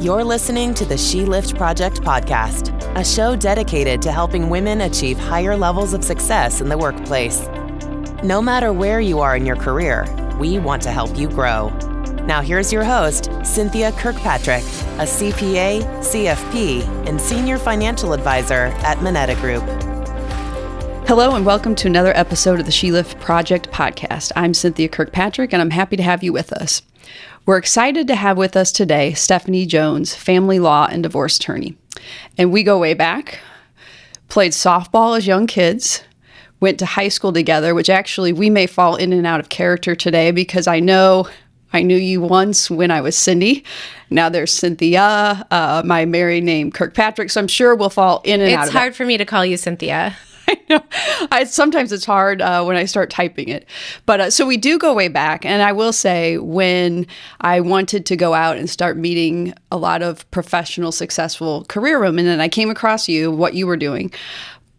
You're listening to the SheLift Project podcast, a show dedicated to helping women achieve higher levels of success in the workplace. No matter where you are in your career, we want to help you grow. Now here's your host, Cynthia Kirkpatrick, a CPA, CFP, and Senior Financial Advisor at Mineta Group. Hello and welcome to another episode of the SheLift Project podcast. I'm Cynthia Kirkpatrick and I'm happy to have you with us. We're excited to have with us today Stephanie Jones, family law and divorce attorney. And we go way back, played softball as young kids, went to high school together, which actually we may fall in and out of character today because I knew you once when I was Cindy. Now there's Cynthia, my married name Kirkpatrick, so I'm sure we'll fall in and out of it. It's hard for me to call you Cynthia. I know. Sometimes it's hard when I start typing it. But so we do go way back. And I will say when I wanted to go out and start meeting a lot of professional, successful career women, and I came across you, what you were doing,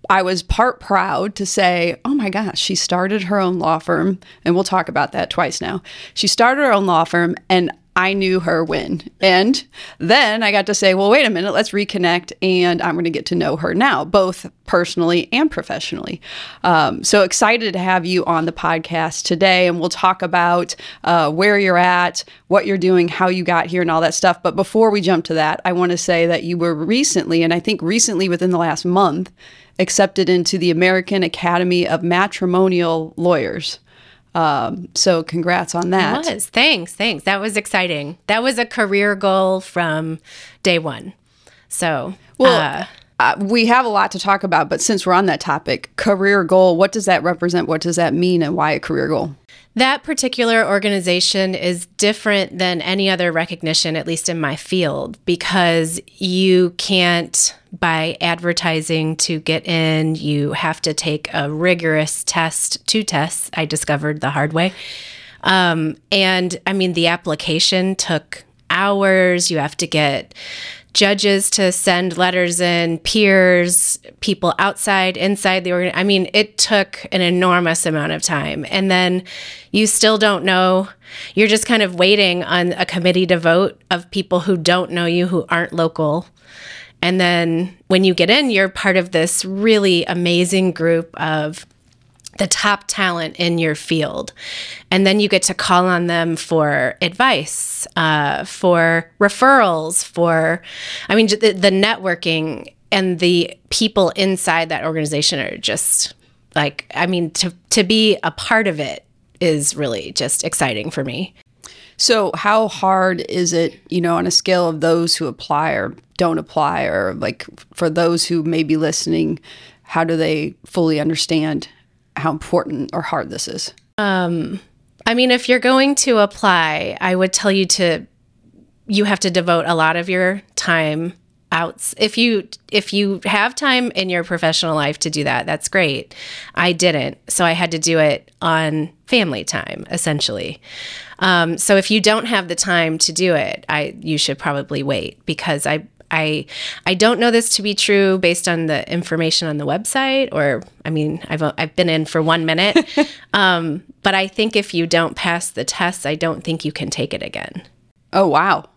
I was part proud to say, oh my gosh, she started her own law firm. And we'll talk about that twice now. She started her own law firm and I knew her when. And then I got to say, well, wait a minute, let's reconnect. And I'm going to get to know her now, both personally and professionally. So excited to have you on the podcast today. And we'll talk about where you're at, what you're doing, how you got here and all that stuff. But before we jump to that, I want to say that you were recently, and I think recently within the last month, accepted into the American Academy of Matrimonial Lawyers. So congrats on that. It was. Thanks. That was exciting. That was a career goal from day one. So, we have a lot to talk about, but since we're on that topic, career goal, what does that represent? What does that mean and why a career goal? That particular organization is different than any other recognition, at least in my field, because you can't buy advertising to get in. You have to take a rigorous test, two tests, I discovered the hard way. And I mean, the application took hours. You have to get judges to send letters in, peers, people outside, inside the organization. I mean, it took an enormous amount of time. And then you still don't know. You're just kind of waiting on a committee to vote of people who don't know you, who aren't local. And then when you get in, you're part of this really amazing group of the top talent in your field. And then you get to call on them for advice, for referrals, for, I mean, the networking and the people inside that organization are just like, I mean, to be a part of it is really just exciting for me. So how hard is it, you know, on a scale of those who apply or don't apply, or like for those who may be listening, how do they fully understand how important or hard this is? I mean, if you're going to apply, I would tell you you have to devote a lot of your time out. If you have time in your professional life to do that, that's great. I didn't. So I had to do it on family time, essentially. So if you don't have the time to do it, you should probably wait, because I don't know this to be true based on the information on the website, or, I mean, I've been in for 1 minute. But I think if you don't pass the test, I don't think you can take it again. Oh, wow.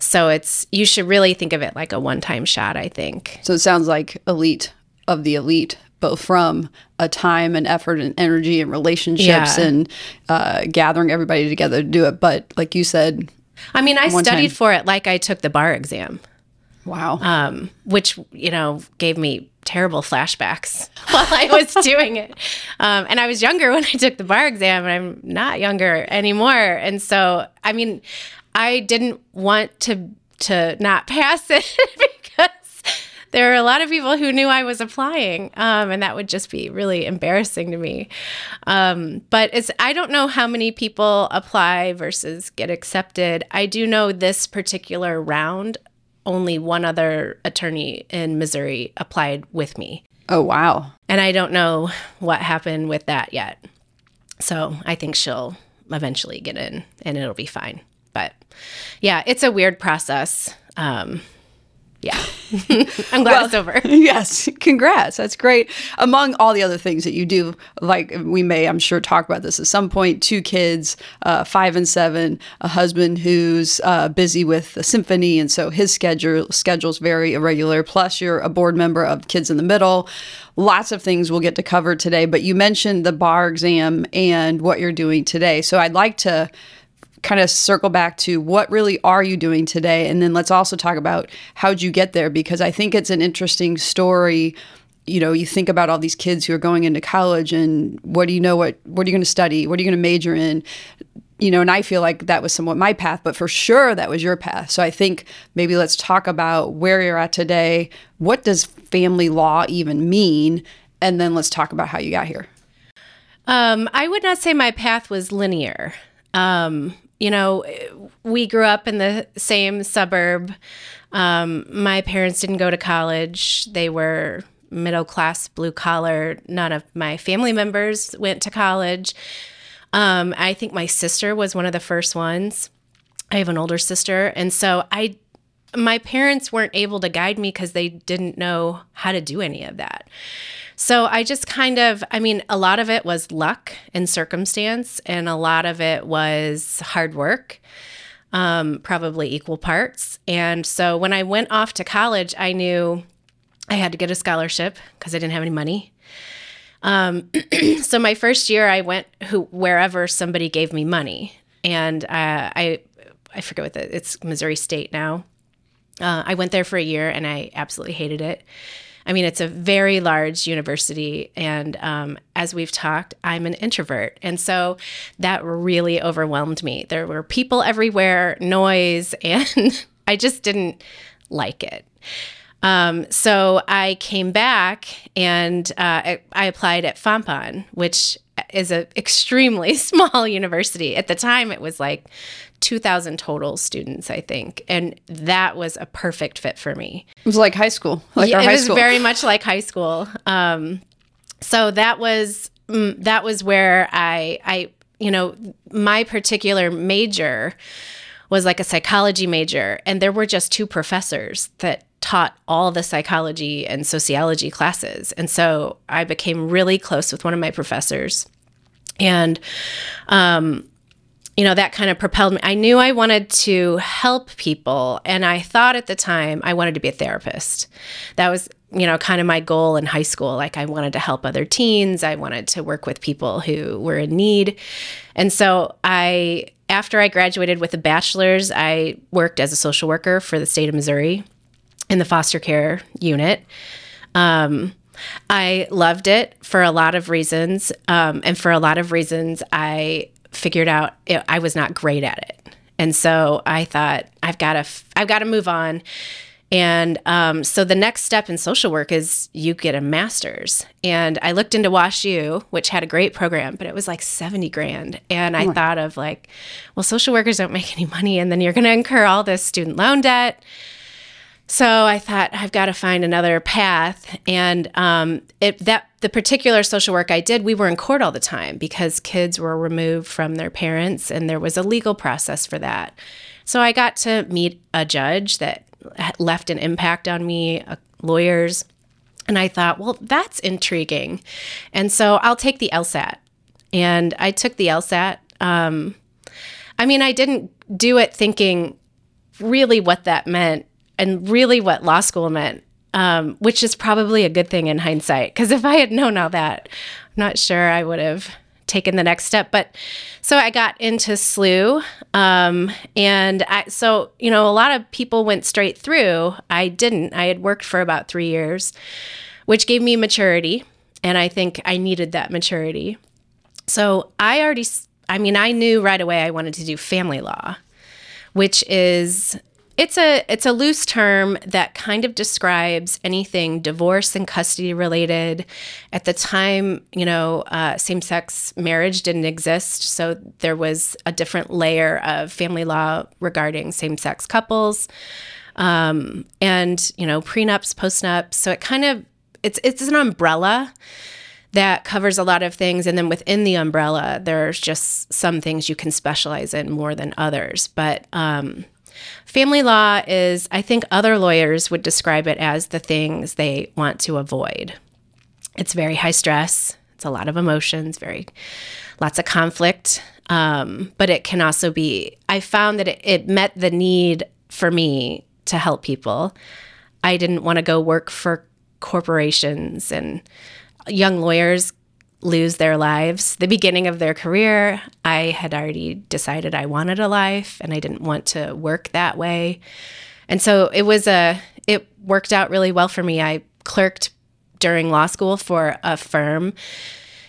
So you should really think of it like a one-time shot, I think. So it sounds like elite of the elite, both from a time and effort and energy and relationships and gathering everybody together to do it. But like you said, I mean, I studied for it like I took the bar exam. Wow. Which, you know, gave me terrible flashbacks while I was doing it. And I was younger when I took the bar exam, and I'm not younger anymore. And so, I mean, I didn't want to not pass it because there are a lot of people who knew I was applying, and that would just be really embarrassing to me. But I don't know how many people apply versus get accepted. I do know this particular round, only one other attorney in Missouri applied with me. Oh, wow. And I don't know what happened with that yet. So I think she'll eventually get in and it'll be fine. But yeah, it's a weird process. Yeah. I'm glad it's over. Yes. Congrats. That's great. Among all the other things that you do, like we may, I'm sure, talk about this at some point, 2 kids, 5 and 7, a husband who's busy with the symphony, and so his schedule's very irregular, plus you're a board member of Kids in the Middle. Lots of things we'll get to cover today, but you mentioned the bar exam and what you're doing today. So I'd like to kind of circle back to what really are you doing today? And then let's also talk about how'd you get there? Because I think it's an interesting story. You know, you think about all these kids who are going into college and what do you know, what are you going to study? What are you going to major in? You know, and I feel like that was somewhat my path, but for sure that was your path. So I think maybe let's talk about where you're at today. What does family law even mean? And then let's talk about how you got here. I would not say my path was linear. You know, we grew up in the same suburb. My parents didn't go to college. They were middle class, blue collar. None of my family members went to college. I think my sister was one of the first ones. I have an older sister. And so my parents weren't able to guide me because they didn't know how to do any of that. So I just kind of, I mean, a lot of it was luck and circumstance, and a lot of it was hard work, probably equal parts. And so when I went off to college, I knew I had to get a scholarship because I didn't have any money. So my first year, I went wherever somebody gave me money, and I forget what it's Missouri State now. I went there for a year, and I absolutely hated it. I mean, it's a very large university, and as we've talked, I'm an introvert, and so that really overwhelmed me. There were people everywhere, noise, and I just didn't like it. So I came back, and I applied at Fompon, which is an extremely small university. At the time, it was like 2,000 total students, I think. And that was a perfect fit for me. It was like high school. It was very much like high school. So that was where I, you know, my particular major was like a psychology major. And there were just 2 professors that taught all the psychology and sociology classes. And so I became really close with one of my professors. And, you know, that kind of propelled me. I knew I wanted to help people, and I thought at the time I wanted to be a therapist. That was, you know, kind of my goal in high school. Like, I wanted to help other teens. I wanted to work with people who were in need. And so after I graduated with a bachelor's, I worked as a social worker for the state of Missouri in the foster care unit. I loved it for a lot of reasons, and for a lot of reasons, I figured out I was not great at it. And so I thought, I've got to move on. And so the next step in social work is you get a master's. And I looked into WashU, which had a great program, but it was like $70,000. And I thought of like, well, social workers don't make any money, and then you're going to incur all this student loan debt. So I thought, I've got to find another path. And the particular social work I did, we were in court all the time because kids were removed from their parents, and there was a legal process for that. So I got to meet a judge that left an impact on me, lawyers. And I thought, well, that's intriguing. And so I'll take the LSAT. And I took the LSAT. I mean, I didn't do it thinking really what that meant, and really what law school meant, which is probably a good thing in hindsight, because if I had known all that, I'm not sure I would have taken the next step. But so I got into SLU, so, you know, a lot of people went straight through. I didn't. I had worked for about 3 years, which gave me maturity, and I think I needed that maturity. So I knew right away I wanted to do family law, which is... It's a loose term that kind of describes anything divorce and custody related. At the time, you know, same-sex marriage didn't exist, so there was a different layer of family law regarding same-sex couples, and, you know, prenups, postnups. So it kind of it's an umbrella that covers a lot of things, and then within the umbrella, there's just some things you can specialize in more than others, but Family law is, I think other lawyers would describe it as the things they want to avoid. It's very high stress. It's a lot of emotions, lots of conflict. But it can also be, I found that it met the need for me to help people. I didn't want to go work for corporations, and young lawyers lose their lives. The beginning of their career, I had already decided I wanted a life and I didn't want to work that way. And so it worked out really well for me. I clerked during law school for a firm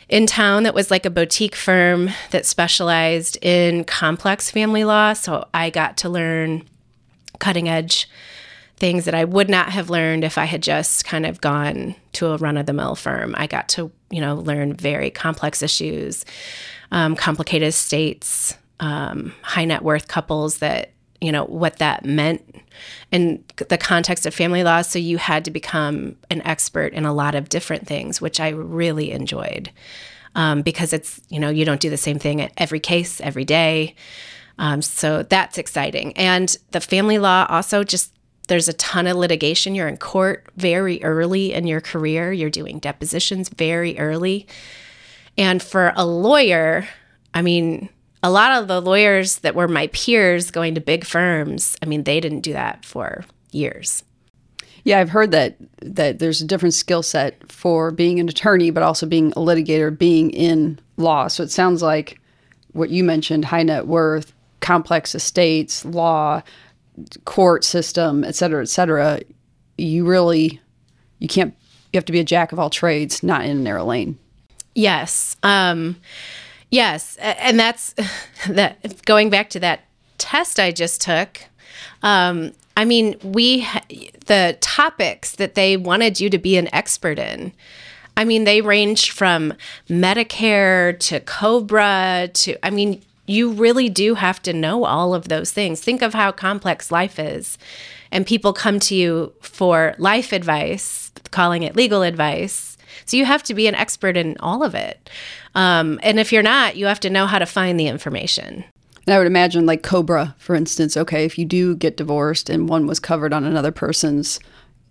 in town that was like a boutique firm that specialized in complex family law. So I got to learn cutting edge things that I would not have learned if I had just kind of gone to a run-of-the-mill firm. I got to, learn very complex issues, complicated estates, high net worth couples, that, what that meant in the context of family law. So you had to become an expert in a lot of different things, which I really enjoyed, because it's, you don't do the same thing at every case, every day. So that's exciting. And the family law also just, there's a ton of litigation. You're in court very early in your career. You're doing depositions very early. And for a lawyer, a lot of the lawyers that were my peers going to big firms, they didn't do that for years. Yeah, I've heard that there's a different skill set for being an attorney, but also being a litigator, being in law. So it sounds like what you mentioned, high net worth, complex estates, law, court system, et cetera, you have to be a jack of all trades, not in a narrow lane. Yes. Yes. And that's that. Going back to that test I just took, the topics that they wanted you to be an expert in, they ranged from Medicare to COBRA to, you really do have to know all of those things. Think of how complex life is. And people come to you for life advice, calling it legal advice. So you have to be an expert in all of it. And if you're not, you have to know how to find the information. And I would imagine, like COBRA, for instance, okay, if you do get divorced and one was covered on another person's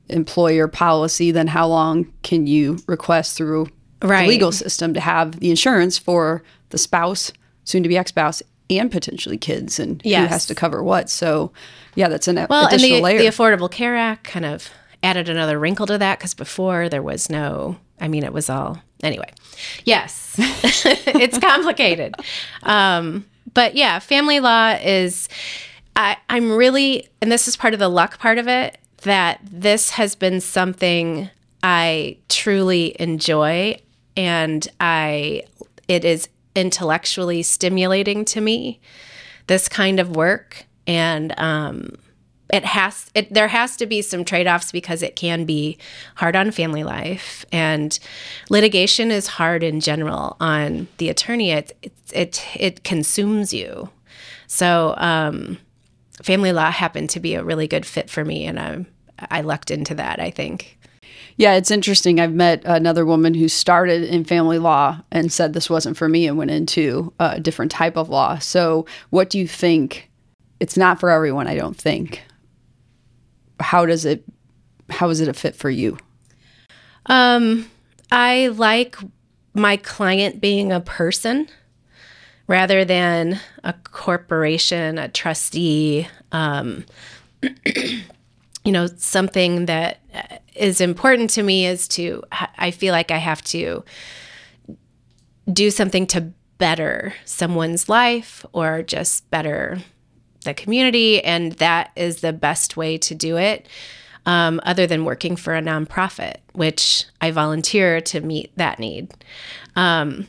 employer policy, then how long can you request through the legal system to have the insurance for the spouse, soon-to-be ex-spouse, and potentially kids, and who has to cover what. So, yeah, that's an additional layer. The Affordable Care Act kind of added another wrinkle to that, because before there was no, it was all, anyway. Yes, it's complicated. But yeah, family law is, I'm really, and this is part of the luck part of it, that this has been something I truly enjoy, and it is intellectually stimulating to me, this kind of work. And there has to be some trade-offs, because it can be hard on family life, and litigation is hard in general on the attorney. It consumes you. So family law happened to be a really good fit for me, and I lucked into that, I think. Yeah, it's interesting. I've met another woman who started in family law and said this wasn't for me and went into a different type of law. So what do you think? It's not for everyone, I don't think. How is it a fit for you? I like my client being a person rather than a corporation, a trustee, something that is important to me is I feel like I have to do something to better someone's life or just better the community. And that is the best way to do it, other than working for a nonprofit, which I volunteer to meet that need. I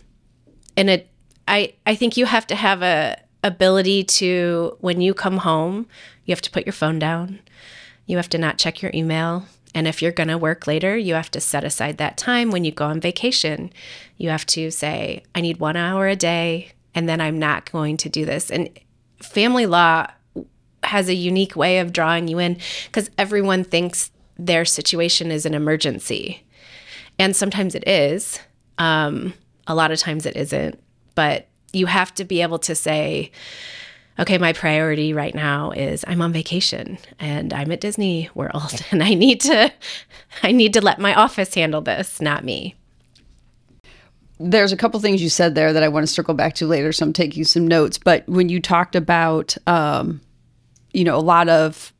think you have to have a ability to, when you come home, you have to put your phone down. You have to not check your email. And if you're going to work later, you have to set aside that time. When you go on vacation, you have to say, I need 1 hour a day, and then I'm not going to do this. And family law has a unique way of drawing you in, because everyone thinks their situation is an emergency. And sometimes it is. A lot of times it isn't. But you have to be able to say, okay, my priority right now is I'm on vacation and I'm at Disney World and I need to let my office handle this, not me. There's a couple things you said there that I want to circle back to later, so I'm taking some notes. But when you talked about, a lot of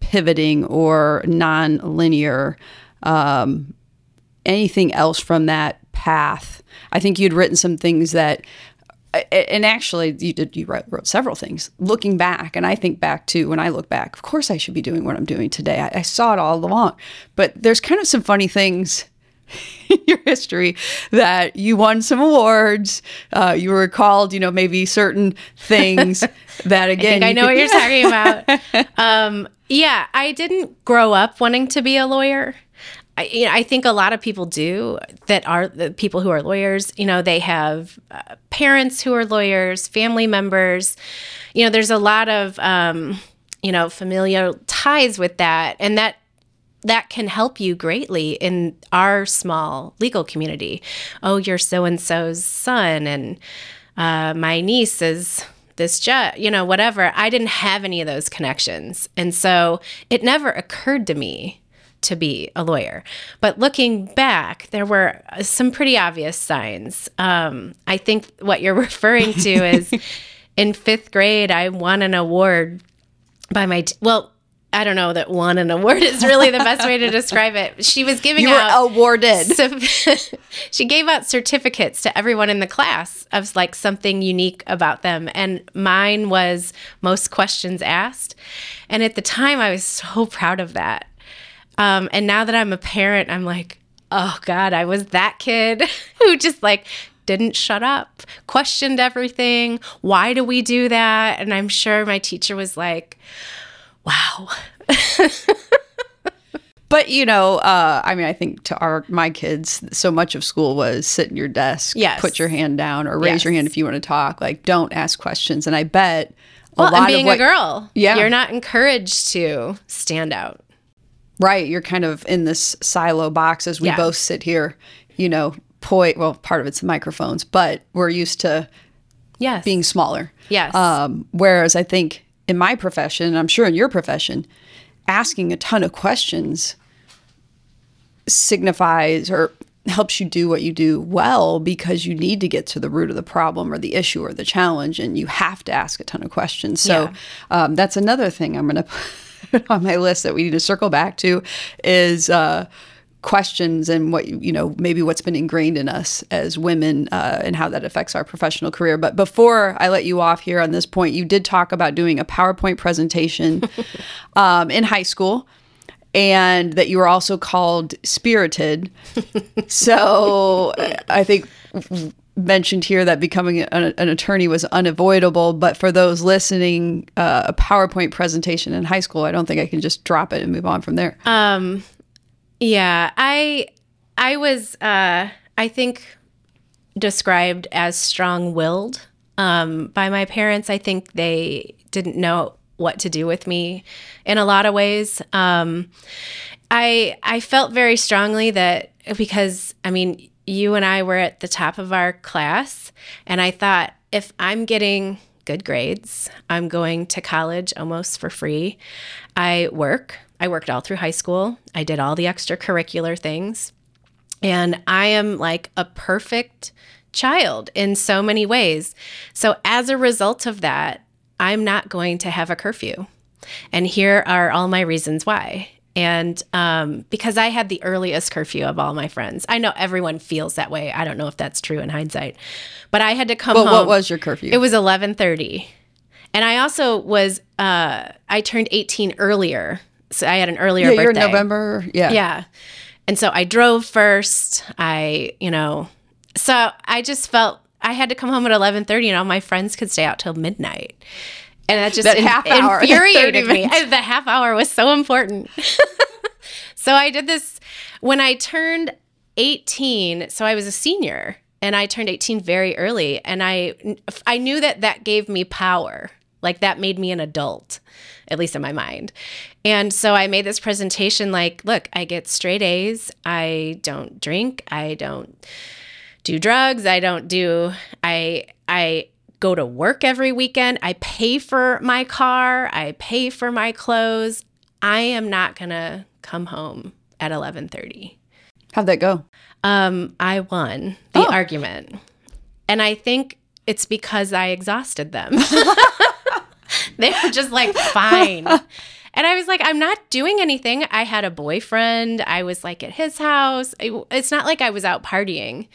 pivoting or non-linear, anything else from that path? I think you'd written some things that, and actually you wrote several things looking back. And I think back to when I look back, of course I should be doing what I'm doing today. I saw it all along, but there's kind of some funny things in your history that you won some awards, you were called, maybe certain things that again, I know what you're talking about. I didn't grow up wanting to be a lawyer. I think a lot of people do that are the people who are lawyers. They have parents who are lawyers, family members. There's a lot of, familial ties with that. And that can help you greatly in our small legal community. Oh, you're so-and-so's son, and my niece is this judge, whatever. I didn't have any of those connections. And so it never occurred to me to be a lawyer. But looking back, there were some pretty obvious signs. I think what you're referring to is in fifth grade, I won an award by I don't know that won an award is really the best way to describe it. She was giving awarded. She gave out certificates to everyone in the class of like something unique about them. And mine was most questions asked. And at the time I was so proud of that. And now that I'm a parent, I'm like, oh God, I was that kid who just like didn't shut up, questioned everything. Why do we do that? And I'm sure my teacher was like, wow. But, I think to my kids, so much of school was sit in your desk, yes, put your hand down or raise yes your hand if you want to talk, like don't ask questions. And I bet a lot of a girl, yeah, you're not encouraged to stand out. Right. You're kind of in this silo box as we yeah both sit here, part of it's the microphones, but we're used to yes being smaller. Yes. Whereas I think in my profession, and I'm sure in your profession, asking a ton of questions signifies or helps you do what you do well because you need to get to the root of the problem or the issue or the challenge, and you have to ask a ton of questions. So yeah, that's another thing I'm going to on my list that we need to circle back to is questions and what maybe what's been ingrained in us as women and how that affects our professional career. But before I let you off here on this point, you did talk about doing a PowerPoint presentation in high school, and that you were also called spirited. So I think mentioned here that becoming an attorney was unavoidable, but for those listening, a PowerPoint presentation in high school, I don't think I can just drop it and move on from there. I was, I think, described as strong-willed by my parents. I think they didn't know what to do with me in a lot of ways. I felt very strongly that because, you and I were at the top of our class, and I thought, if I'm getting good grades, I'm going to college almost for free. I worked all through high school. I did all the extracurricular things, and I am like a perfect child in so many ways. So as a result of that, I'm not going to have a curfew. And here are all my reasons why. And because I had the earliest curfew of all my friends. I know everyone feels that way. I don't know if that's true in hindsight. But I had to come home. What was your curfew? It was 11:30. And I also was, I turned 18 earlier. So I had an earlier birthday. Yeah, you're in November. Yeah. Yeah. And so I drove first. So I just felt I had to come home at 11:30 and all my friends could stay out till midnight. And that just infuriated me. The half hour was so important. So I did this when I turned 18. So I was a senior, and I turned 18 very early. And I knew that gave me power. Like that made me an adult, at least in my mind. And so I made this presentation like, look, I get straight A's. I don't drink. I don't do drugs. I don't do – I go to work every weekend. I pay for my car. I pay for my clothes. I am not going to come home at 11:30. How'd that go? I won the argument. And I think it's because I exhausted them. They were just like, fine. And I was like, I'm not doing anything. I had a boyfriend. I was like at his house. It's not like I was out partying.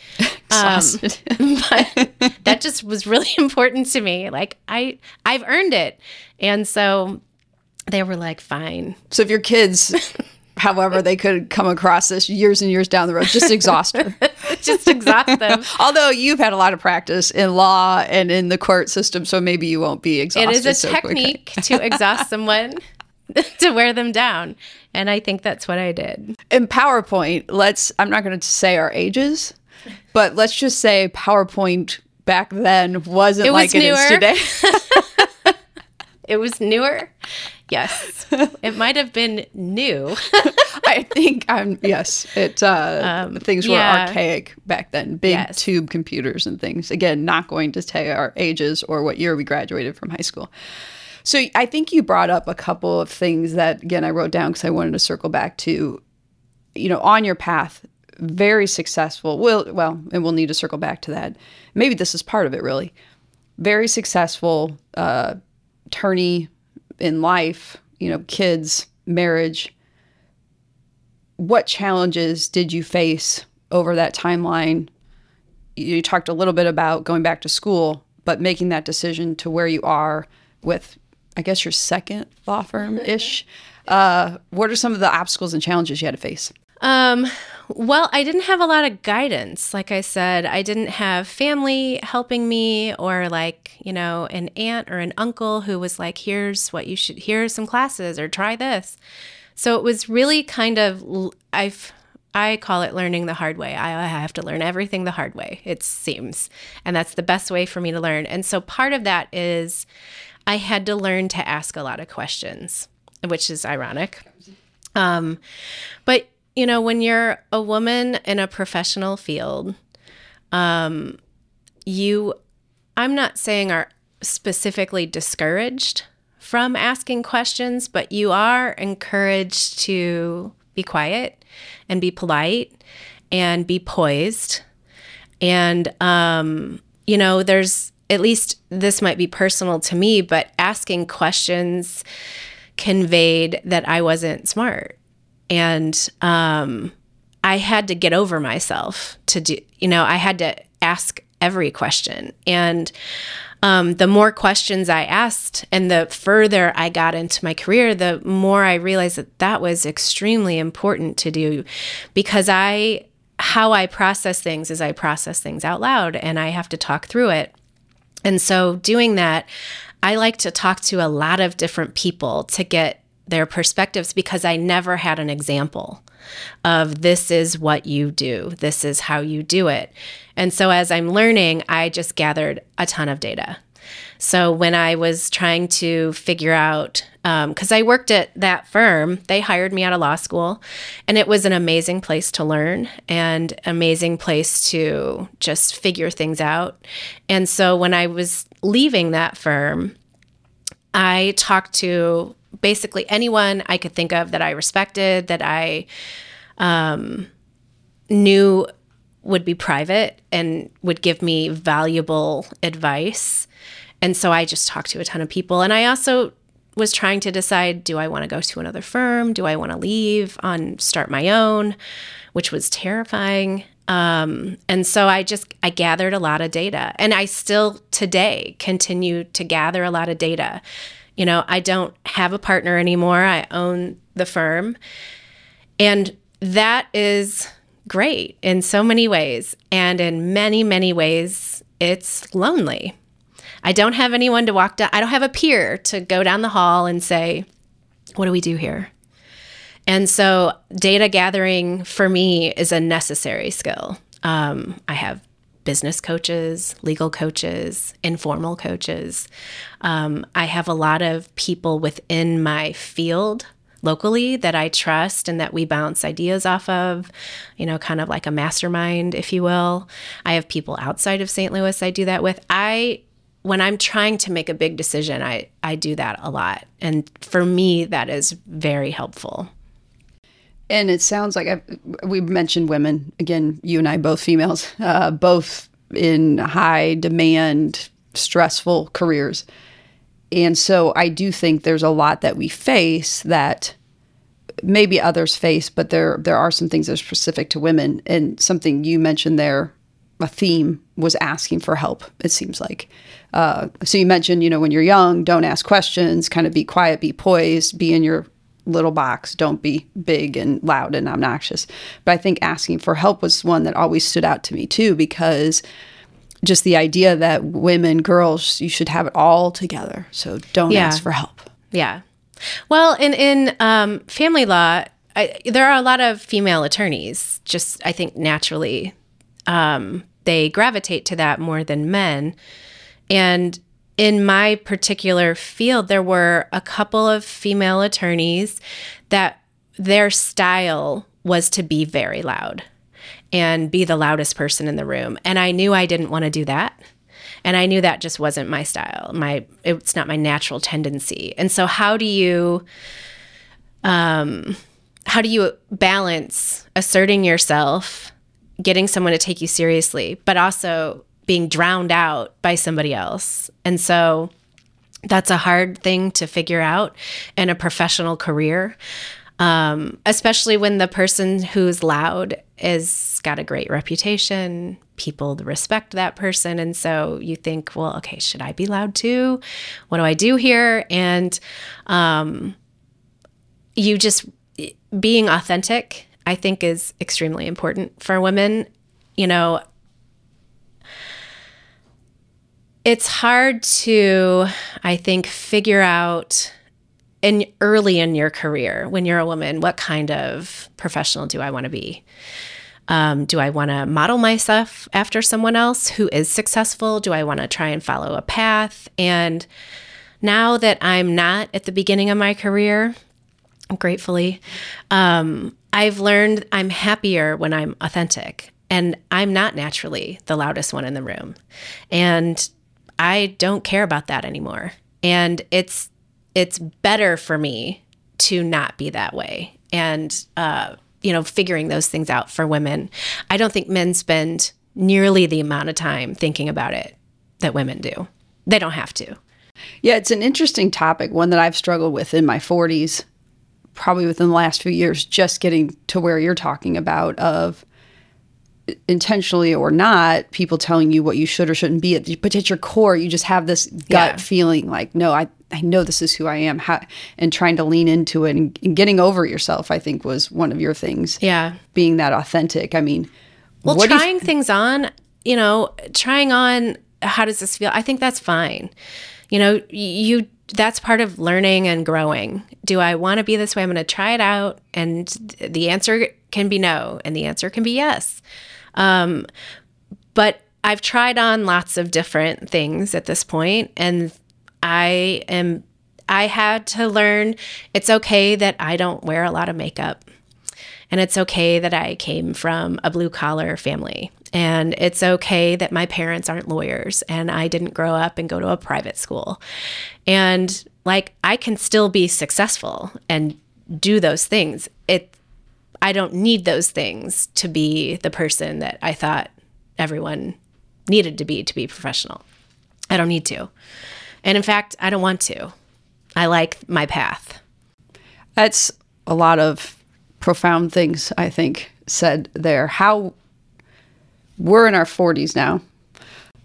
But that just was really important to me. Like I've earned it. And so they were like, fine. So if your kids, however they could come across this years and years down the road, just exhaust her. Just exhaust them. Although you've had a lot of practice in law and in the court system, so maybe you won't be exhausted. It is a technique to exhaust someone. To wear them down. And I think that's what I did. In PowerPoint, I'm not going to say our ages, but let's just say PowerPoint back then wasn't like it is today. It was newer. Yes. It might have been new. I think yes. Things were archaic back then. Big tube computers and things. Again, not going to say our ages or what year we graduated from high school. So I think you brought up a couple of things that, again, I wrote down because I wanted to circle back to, on your path, very successful. Well, and we'll need to circle back to that. Maybe this is part of it, really. Very successful attorney in life, kids, marriage. What challenges did you face over that timeline? You talked a little bit about going back to school, but making that decision to where you are with, I guess, your second law firm-ish. What are some of the obstacles and challenges you had to face? Well, I didn't have a lot of guidance. Like I said, I didn't have family helping me or an aunt or an uncle who was like, here's some classes or try this. So it was really kind of, I call it learning the hard way. I have to learn everything the hard way, it seems. And that's the best way for me to learn. And so part of that is I had to learn to ask a lot of questions, which is ironic. But, when you're a woman in a professional field, I'm not saying are specifically discouraged from asking questions, but you are encouraged to be quiet and be polite and be poised. And, there's, at least this might be personal to me, but asking questions conveyed that I wasn't smart. And I had to get over myself I had to ask every question. And the more questions I asked and the further I got into my career, the more I realized that that was extremely important to do, because how I process things is I process things out loud and I have to talk through it. And so doing that, I like to talk to a lot of different people to get their perspectives, because I never had an example of this is what you do, this is how you do it. And so as I'm learning, I just gathered a ton of data. So when I was trying to figure out, because I worked at that firm, they hired me out of law school, and it was an amazing place to learn and amazing place to just figure things out. And so when I was leaving that firm, I talked to basically anyone I could think of that I respected, that I knew would be private and would give me valuable advice. And so I just talked to a ton of people. And I also was trying to decide, do I want to go to another firm? Do I want to leave and start my own? Which was terrifying. And so I gathered a lot of data. And I still today continue to gather a lot of data. I don't have a partner anymore. I own the firm. And that is great in so many ways. And in many, many ways, it's lonely. I don't have anyone to walk down. I don't have a peer to go down the hall and say, what do we do here? And so data gathering for me is a necessary skill. I have business coaches, legal coaches, informal coaches. I have a lot of people within my field locally that I trust and that we bounce ideas off of, kind of like a mastermind, if you will. I have people outside of St. Louis I do that with. I when I'm trying to make a big decision, I do that a lot. And for me, that is very helpful. And it sounds like we've mentioned women. Again, you and I, both females, both in high demand, stressful careers. And so I do think there's a lot that we face that maybe others face, but there are some things that are specific to women. And something you mentioned there, a theme, was asking for help, it seems like. So you mentioned, when you're young, don't ask questions, kind of be quiet, be poised, be in your little box, don't be big and loud and obnoxious. But I think asking for help was one that always stood out to me too, because just the idea that women, girls, you should have it all together. So don't ask for help. Yeah. Well, in family law, there are a lot of female attorneys, just I think naturally. They gravitate to that more than men. And in my particular field, there were a couple of female attorneys that their style was to be very loud and be the loudest person in the room. And I knew I didn't want to do that. And I knew that just wasn't my style. It's not my natural tendency. And so how do you balance asserting yourself, getting someone to take you seriously, but also being drowned out by somebody else? And so that's a hard thing to figure out in a professional career, especially when the person who's loud has got a great reputation. People respect that person. And so you think, well, okay, should I be loud too? What do I do here? And you just being authentic, I think, is extremely important for women. It's hard to, I think, figure out early in your career when you're a woman, what kind of professional do I want to be? Do I want to model myself after someone else who is successful? Do I want to try and follow a path? And now that I'm not at the beginning of my career, gratefully, I've learned I'm happier when I'm authentic, and I'm not naturally the loudest one in the room. And I don't care about that anymore. And it's better for me to not be that way. And, figuring those things out for women. I don't think men spend nearly the amount of time thinking about it that women do. They don't have to. Yeah, it's an interesting topic, one that I've struggled with in my 40s. Probably within the last few years, just getting to where you're talking about, of intentionally or not, people telling you what you should or shouldn't be at. But at your core, you just have this gut feeling like, no, I know this is who I am. And trying to lean into it and getting over yourself, I think, was one of your things. Yeah. Being that authentic. I mean, well, trying things on, trying on, how does this feel? I think that's fine. That's part of learning and growing. Do I want to be this way? I'm going to try it out. And the answer can be no, and the answer can be yes. But I've tried on lots of different things at this point, and I had to learn it's okay that I don't wear a lot of makeup, and it's okay that I came from a blue-collar family, and it's okay that my parents aren't lawyers, and I didn't grow up and go to a private school. And I can still be successful and do those things. I don't need those things to be the person that I thought everyone needed to be professional. I don't need to. And in fact, I don't want to. I like my path. That's a lot of profound things, I think, said there. We're in our 40s now.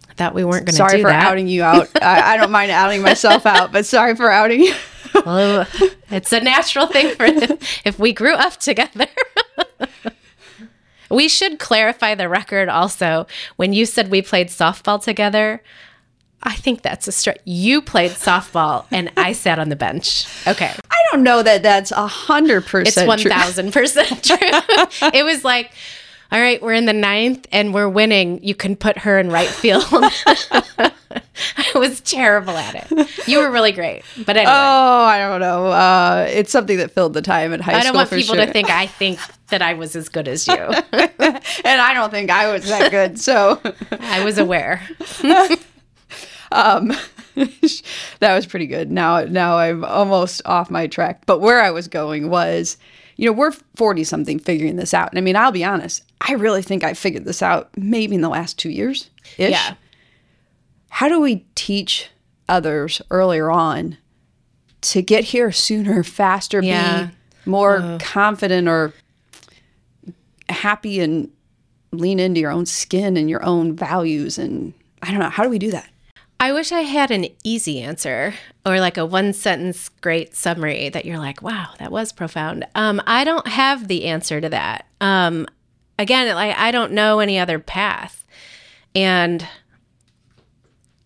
I thought we weren't going to do that. Sorry for outing you out. I don't mind outing myself out, but sorry for outing you. Well, it's a natural thing for if we grew up together. We should clarify the record also. When you said we played softball together, I think that's a stretch. You played softball and I sat on the bench. Okay. I don't know that that's 100% It's 1,000% true. It was like, all right, we're in the 9th and we're winning. You can put her in right field. I was terrible at it. You were really great. But anyway. Oh, I don't know. It's something that filled the time in high school. I don't want people to think I think that I was as good as you. And I don't think I was that good. So I was aware. That was pretty good. Now I'm almost off my track. But where I was going was, you know, we're 40-something figuring this out. And I mean, I'll be honest, I really think I figured this out maybe in the last 2 years-ish. Yeah. How do we teach others earlier on to get here sooner, faster, be more confident or happy and lean into your own skin and your own values? And I don't know, how do we do that? I wish I had an easy answer or like a one-sentence great summary that you're like, wow, that was profound. I don't have the answer to that. Again, I don't know any other path. And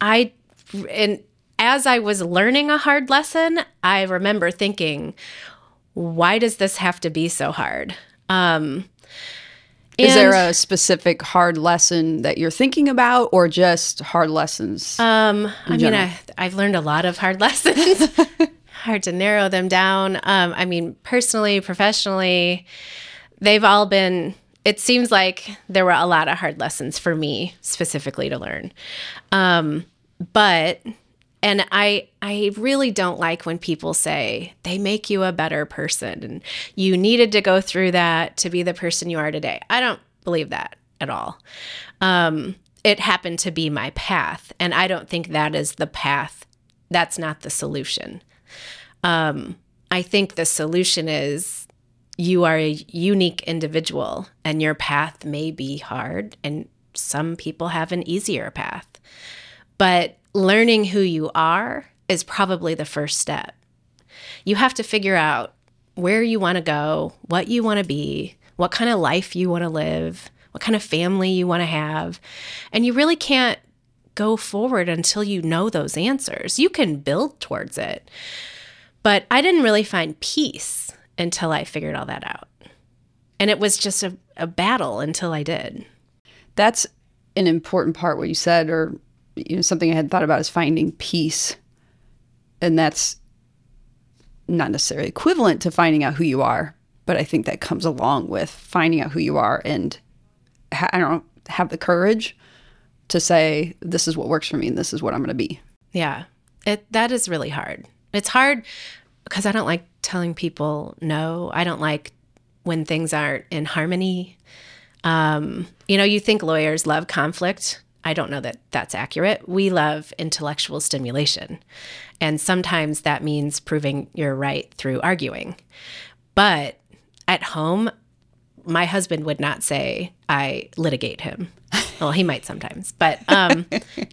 as I was learning a hard lesson, I remember thinking, why does this have to be so hard? Is there a specific hard lesson that you're thinking about, or just hard lessons? I've learned a lot of hard lessons. Hard to narrow them down. Personally, professionally, they've all been, it seems like there were a lot of hard lessons for me specifically to learn. And I really don't like when people say they make you a better person and you needed to go through that to be the person you are today. I don't believe that at all. It happened to be my path, and I don't think that is the path. That's not the solution. I think the solution is you are a unique individual, and your path may be hard, and some people have an easier path. But learning who you are is probably the first step. You have to figure out where you want to go, what you want to be, what kind of life you want to live, what kind of family you want to have. And you really can't go forward until you know those answers. You can build towards it. But I didn't really find peace until I figured all that out. And it was just a battle until I did. That's an important part, what you said, or you know, something I had thought about is finding peace. And that's not necessarily equivalent to finding out who you are, but I think that comes along with finding out who you are and, have the courage to say, this is what works for me and this is what I'm going to be. Yeah, that is really hard. It's hard because I don't like telling people no. I don't like when things aren't in harmony. You think lawyers love conflict. I don't know that that's accurate. We love intellectual stimulation. And sometimes that means proving you're right through arguing. But at home, my husband would not say I litigate him. Well, he might sometimes. But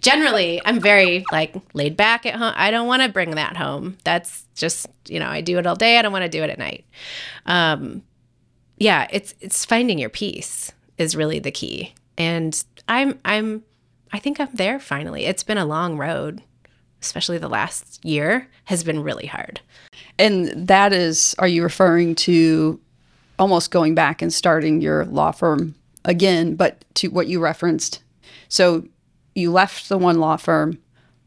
generally, I'm very laid back at home. I don't want to bring that home. That's just, I do it all day. I don't want to do it at night. It's finding your peace is really the key. And I think I'm there finally. It's been a long road, especially the last year has been really hard. And that is, are you referring to almost going back and starting your law firm again, but to what you referenced? So you left the one law firm,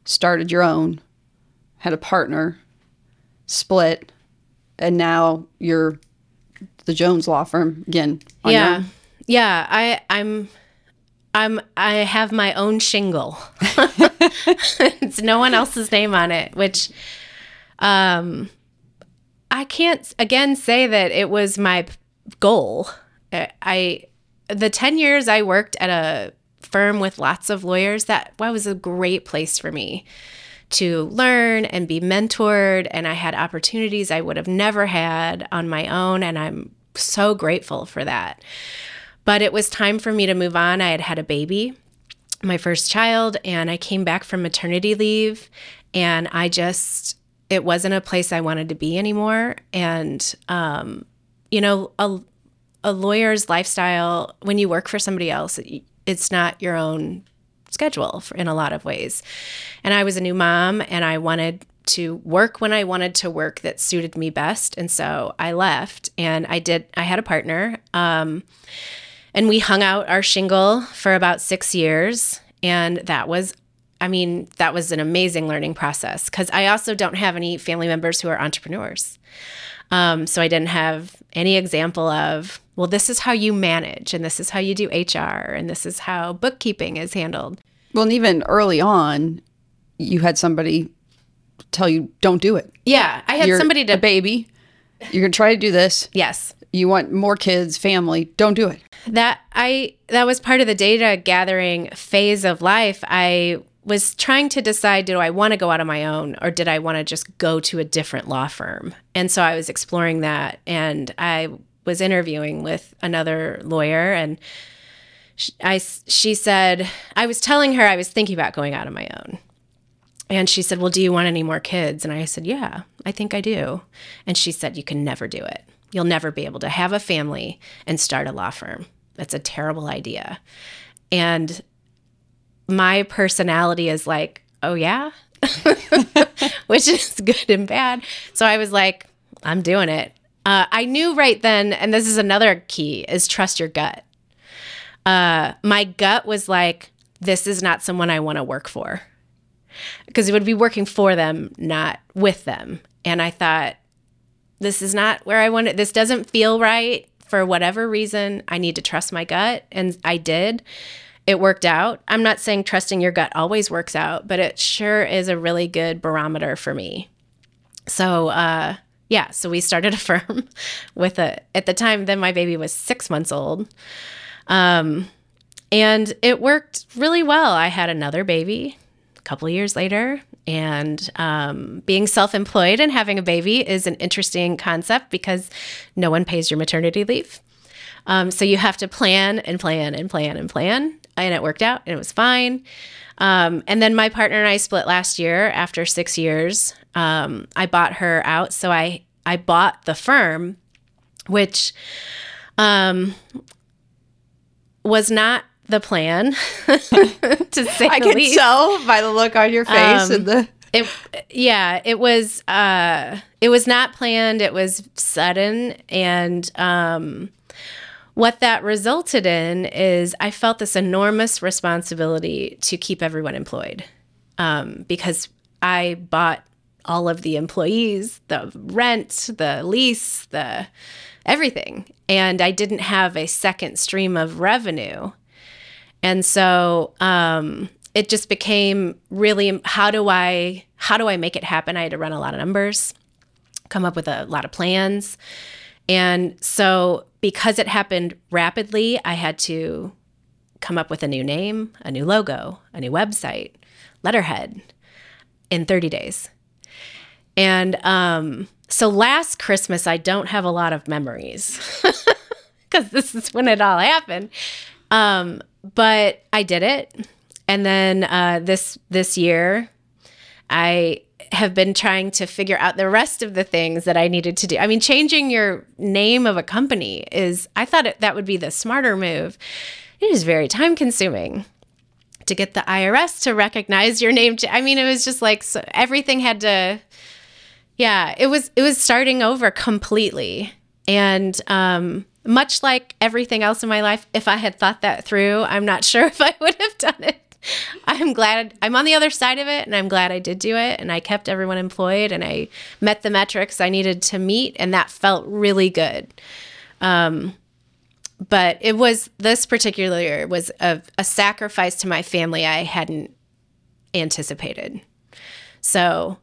started your own, had a partner, split, and now you're the Jones law firm again. I have my own shingle. It's no one else's name on it, which I can't, again, say that it was my goal. The 10 years I worked at a firm with lots of lawyers, that was a great place for me to learn and be mentored, and I had opportunities I would have never had on my own, and I'm so grateful for that. But it was time for me to move on. I had a baby, my first child, and I came back from maternity leave, and it wasn't a place I wanted to be anymore. And, a lawyer's lifestyle, when you work for somebody else, it's not your own schedule in a lot of ways. And I was a new mom, and I wanted to work when I wanted to work that suited me best. And so I left, and I had a partner, and we hung out our shingle for about 6 years. And that was an amazing learning process, because I also don't have any family members who are entrepreneurs. So I didn't have any example of, well, this is how you manage, and this is how you do HR, and this is how bookkeeping is handled. Well, and even early on, you had somebody tell you, don't do it. Yeah. I had somebody to... a baby. You're going to try to do this. Yes. You want more kids, family. Don't do it. That was part of the data gathering phase of life. I was trying to decide, do I want to go out on my own or did I want to just go to a different law firm? And so I was exploring that, and I was interviewing with another lawyer, and she said, I was telling her I was thinking about going out on my own. And she said, well, do you want any more kids? And I said, yeah, I think I do. And she said, you can never do it. You'll never be able to have a family and start a law firm. That's a terrible idea. And my personality is like, oh, yeah, which is good and bad. So I was like, I'm doing it. I knew right then, and this is another key, is trust your gut. My gut was like, this is not someone I want to work for. Because it would be working for them, not with them. And I thought, this is not where I want it. This doesn't feel right for whatever reason. I need to trust my gut. And I did. It worked out. I'm not saying trusting your gut always works out, but it sure is a really good barometer for me. So, so we started a firm with at the time, then my baby was 6 months old. And it worked really well. I had another baby couple of years later, and being self-employed and having a baby is an interesting concept because no one pays your maternity leave. So you have to plan and plan and plan and plan, and it worked out and it was fine. And then my partner and I split last year after 6 years. I bought her out, so I bought the firm, which was not the plan, to say I can least. Tell by the look on your face. It was not planned. It was sudden. And what that resulted in is I felt this enormous responsibility to keep everyone employed because I bought all of the employees, the rent, the lease, the everything. And I didn't have a second stream of revenue. And so it just became really, how do I make it happen? I had to run a lot of numbers, come up with a lot of plans. And so because it happened rapidly, I had to come up with a new name, a new logo, a new website, letterhead in 30 days. And so last Christmas, I don't have a lot of memories because this is when it all happened. But I did it, and then this year, I have been trying to figure out the rest of the things that I needed to do. I mean, changing your name of a company I thought that would be the smarter move. It is very time-consuming to get the IRS to recognize your name. I mean, it was just like so everything had to. Yeah, it was starting over completely, and much like everything else in my life, if I had thought that through, I'm not sure if I would have done it. I'm glad I'm on the other side of it, and I'm glad I did do it, and I kept everyone employed, and I met the metrics I needed to meet, and that felt really good. But it was, this particular year was a sacrifice to my family I hadn't anticipated. So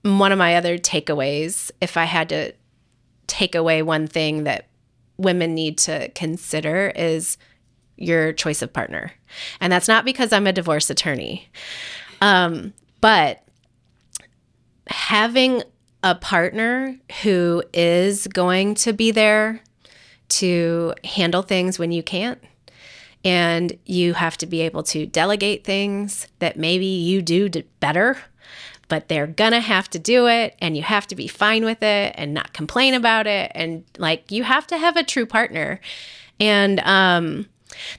one of my other takeaways, if I had to take away one thing that women need to consider, is your choice of partner. And that's not because I'm a divorce attorney. But having a partner who is going to be there to handle things when you can't, and you have to be able to delegate things that maybe you do better, but they're gonna have to do it, and you have to be fine with it and not complain about it. And like, you have to have a true partner. And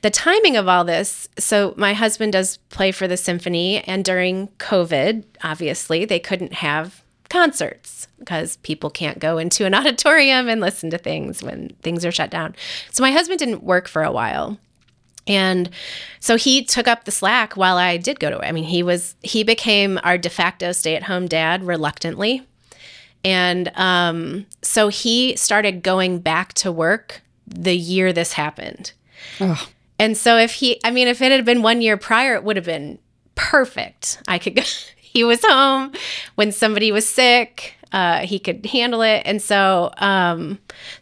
the timing of all this, so my husband does play for the symphony, and during COVID, obviously, they couldn't have concerts because people can't go into an auditorium and listen to things when things are shut down. So my husband didn't work for a while. And so he took up the slack while I did go to work. I mean, he became our de facto stay-at-home dad reluctantly. And so he started going back to work the year this happened. Oh. And so if it had been 1 year prior, it would have been perfect. I could go, He was home when somebody was sick. He could handle it. And so,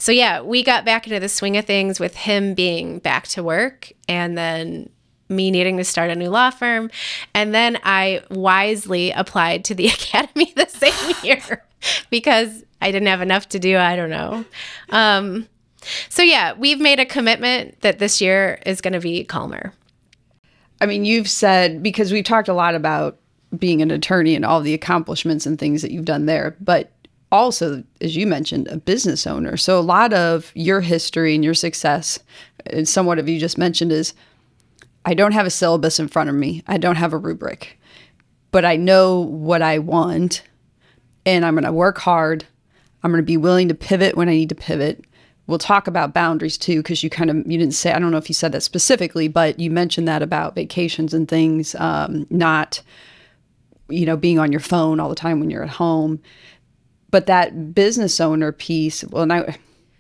yeah, we got back into the swing of things with him being back to work and then me needing to start a new law firm. And then I wisely applied to the academy the same year because I didn't have enough to do. I don't know. Yeah, we've made a commitment that this year is going to be calmer. I mean, you've said, because we've talked a lot about being an attorney and all the accomplishments and things that you've done there, but also, as you mentioned, a business owner. So a lot of your history and your success, and somewhat of you just mentioned, is I don't have a syllabus in front of me. I don't have a rubric, but I know what I want, and I'm going to work hard. I'm going to be willing to pivot when I need to pivot. We'll talk about boundaries too, because you didn't say, I don't know if you said that specifically, but you mentioned that about vacations and things, not, being on your phone all the time when you're at home. But that business owner piece, well, now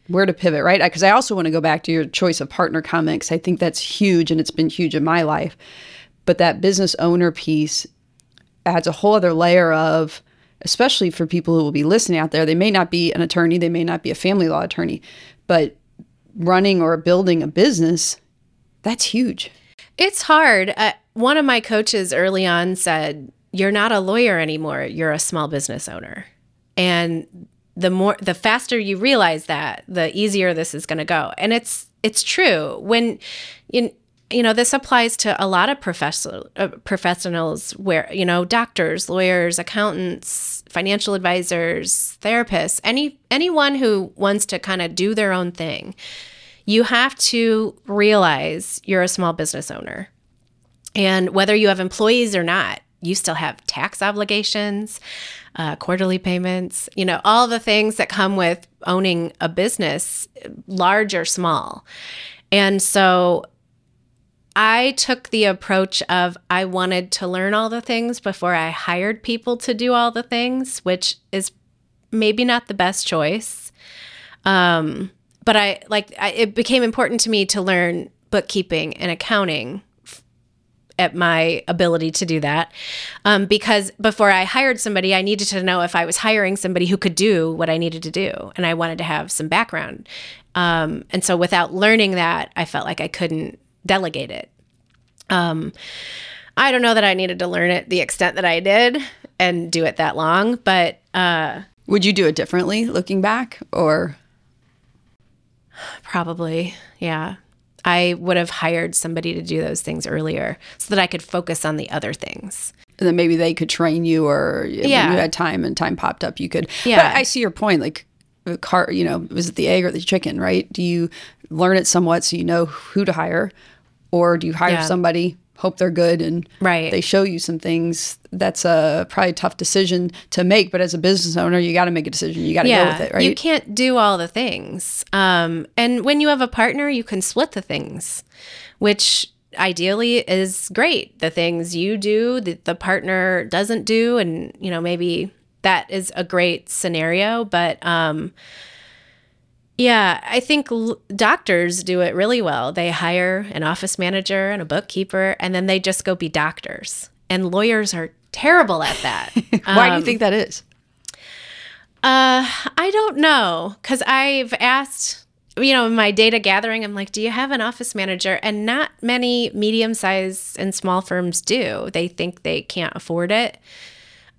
where to pivot, right? Because I also want to go back to your choice of partner comment, because I think that's huge, and it's been huge in my life. But that business owner piece adds a whole other layer of, especially for people who will be listening out there, they may not be an attorney, they may not be a family law attorney, but running or building a business, that's huge. It's hard. One of my coaches early on said, you're not a lawyer anymore, you're a small business owner. And the faster you realize that, the easier this is going to go. And it's true. When this applies to a lot of professionals where, doctors, lawyers, accountants, financial advisors, therapists, anyone who wants to kind of do their own thing. You have to realize you're a small business owner. And whether you have employees or not, you still have tax obligations, quarterly payments, all the things that come with owning a business, large or small. And so I took the approach of I wanted to learn all the things before I hired people to do all the things, which is maybe not the best choice. But it became important to me to learn bookkeeping and accounting at my ability to do that. Because before I hired somebody, I needed to know if I was hiring somebody who could do what I needed to do. And I wanted to have some background. And so without learning that, I felt like I couldn't delegate it. I don't know that I needed to learn it the extent that I did and do it that long, but... would you do it differently looking back, or...? Probably, yeah. I would have hired somebody to do those things earlier so that I could focus on the other things. And then maybe they could train you, or when you had time and time popped up, you could. Yeah. But I see your point. Like, was it the egg or the chicken, right? Do you learn it somewhat so you know who to hire, or do you hire somebody, hope they're good, and they show you some things? That's a probably tough decision to make. But as a business owner, you got to make a decision. You got to go with it, right? You can't do all the things. And when you have a partner, you can split the things, which ideally is great. The things you do that the partner doesn't do, and maybe that is a great scenario. But I think doctors do it really well. They hire an office manager and a bookkeeper, and then they just go be doctors. And lawyers are terrible at that. Why do you think that is? I don't know, because I've asked, in my data gathering, I'm like, do you have an office manager? And not many medium-sized and small firms do. They think they can't afford it.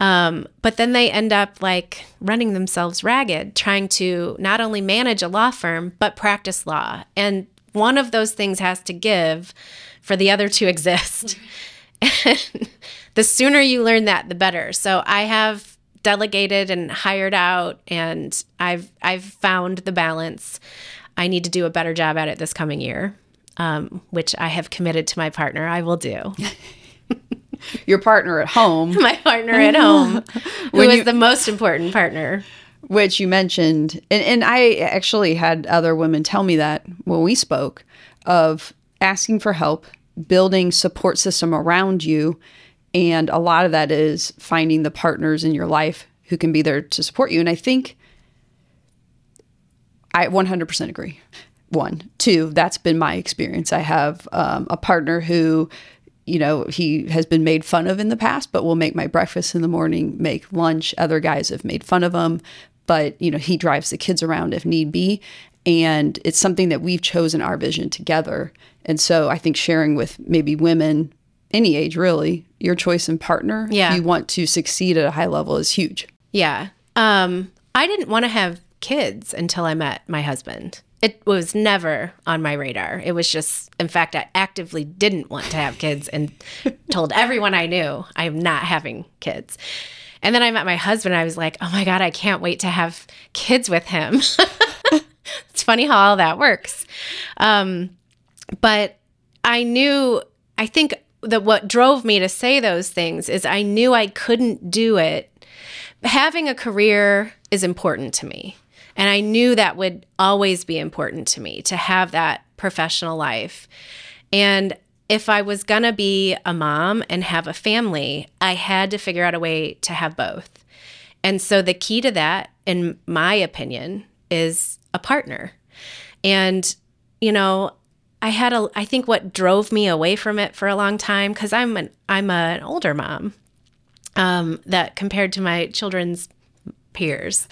But then they end up like running themselves ragged, trying to not only manage a law firm, but practice law. And one of those things has to give for the other to exist. And the sooner you learn that, the better. So I have delegated and hired out, and I've found the balance. I need to do a better job at it this coming year, which I have committed to my partner I will do. Your partner at home. My partner at home, who is the most important partner. Which you mentioned. And I actually had other women tell me that when we spoke, of asking for help, building support system around you. And a lot of that is finding the partners in your life who can be there to support you. And I think I 100% agree. One. Two, that's been my experience. I have a partner who you know, he has been made fun of in the past, but will make my breakfast in the morning, make lunch. Other guys have made fun of him, but, you know, he drives the kids around if need be. And it's something that we've chosen our vision together. And so I think sharing with maybe women, any age really, your choice in partner, if you want to succeed at a high level, is huge. Yeah. I didn't want to have kids until I met my husband. It was never on my radar. It was just, in fact, I actively didn't want to have kids and told everyone I knew, I'm not having kids. And then I met my husband and I was like, oh my God, I can't wait to have kids with him. It's funny how all that works. But I knew, I think that what drove me to say those things is I knew I couldn't do it. Having a career is important to me. And I knew that would always be important to me, to have that professional life. And if I was going to be a mom and have a family, I had to figure out a way to have both. And so the key to that, in my opinion, is a partner. And, you know, I think what drove me away from it for a long time, because I'm an older mom, that compared to my children's parents.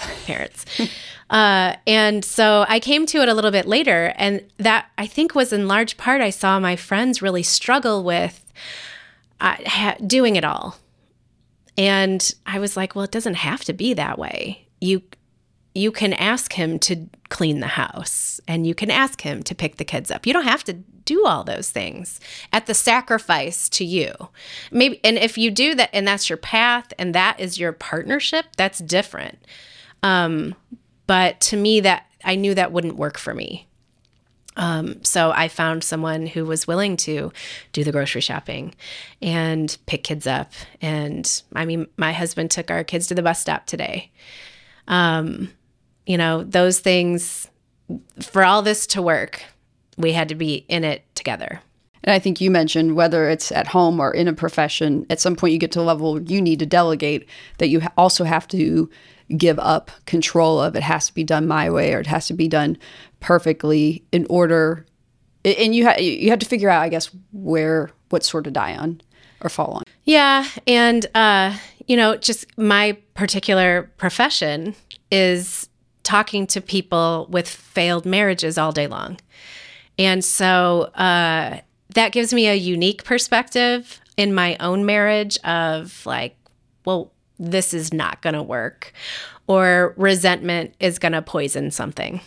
And so I came to it a little bit later, and that I think was in large part I saw my friends really struggle with doing it all. And I was like, well, it doesn't have to be that way. You can ask him to clean the house, and you can ask him to pick the kids up. You don't have to do all those things at the sacrifice to you. Maybe, and if you do that, and that's your path, and that is your partnership, that's different. But to me, that I knew that wouldn't work for me. So I found someone who was willing to do the grocery shopping and pick kids up. And I mean, my husband took our kids to the bus stop today. You know, those things, for all this to work, we had to be in it together. And I think you mentioned whether it's at home or in a profession, at some point you get to a level you need to delegate, that you also have to give up control of. It has to be done my way, or it has to be done perfectly in order. And you have to figure out, I guess, what sword to die on or fall on. Yeah. And, you know, just my particular profession is talking to people with failed marriages all day long. And so that gives me a unique perspective in my own marriage of like, well, this is not going to work, or resentment is going to poison something.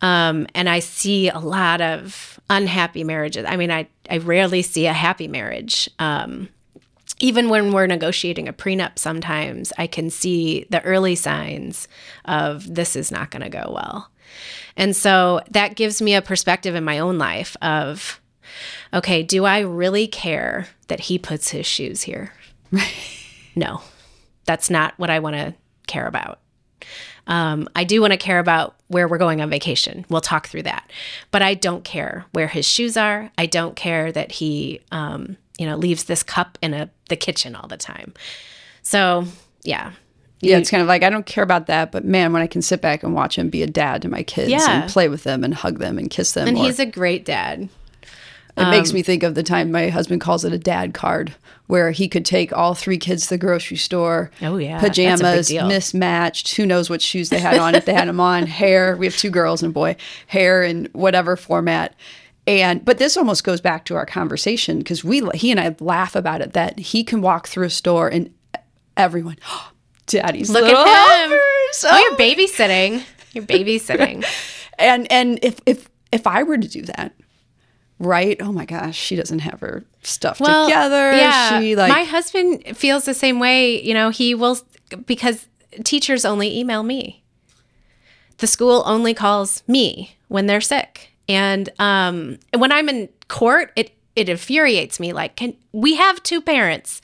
And I see a lot of unhappy marriages. I mean, I rarely see a happy marriage. Even when we're negotiating a prenup sometimes, I can see the early signs of this is not going to go well. And so that gives me a perspective in my own life of, okay, do I really care that he puts his shoes here? No, that's not what I want to care about. I do want to care about where we're going on vacation. We'll talk through that. But I don't care where his shoes are. I don't care that he, you know, leaves this cup in the kitchen all the time. So, yeah. Yeah, it's kind of like, I don't care about that, but man, when I can sit back and watch him be a dad to my kids and play with them and hug them and kiss them. And he's a great dad. It makes me think of the time my husband calls it a dad card, where he could take all three kids to the grocery store. Oh, yeah. Pajamas, mismatched, who knows what shoes they had on, if they had them on, hair. We have two girls and a boy, hair in whatever format. But this almost goes back to our conversation, because he and I laugh about it, that he can walk through a store and everyone, Daddy's look little at him. Helpers. Oh, you're babysitting. And if I were to do that, right? Oh my gosh, she doesn't have her stuff together. Yeah, my husband feels the same way. You know, he will, because teachers only email me. The school only calls me when they're sick, and when I'm in court, it infuriates me. Like, we have two parents?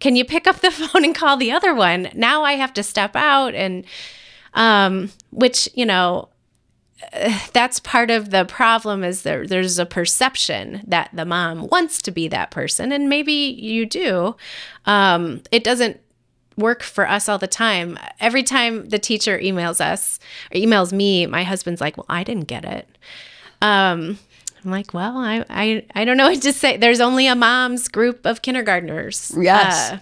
Can you pick up the phone and call the other one? Now I have to step out, and which, you know, that's part of the problem is there's a perception that the mom wants to be that person, and maybe you do. It doesn't work for us all the time. Every time the teacher emails us or emails me, my husband's like, well, I didn't get it. I'm like, well, I don't know what to say. There's only a mom's group of kindergartners. Yes.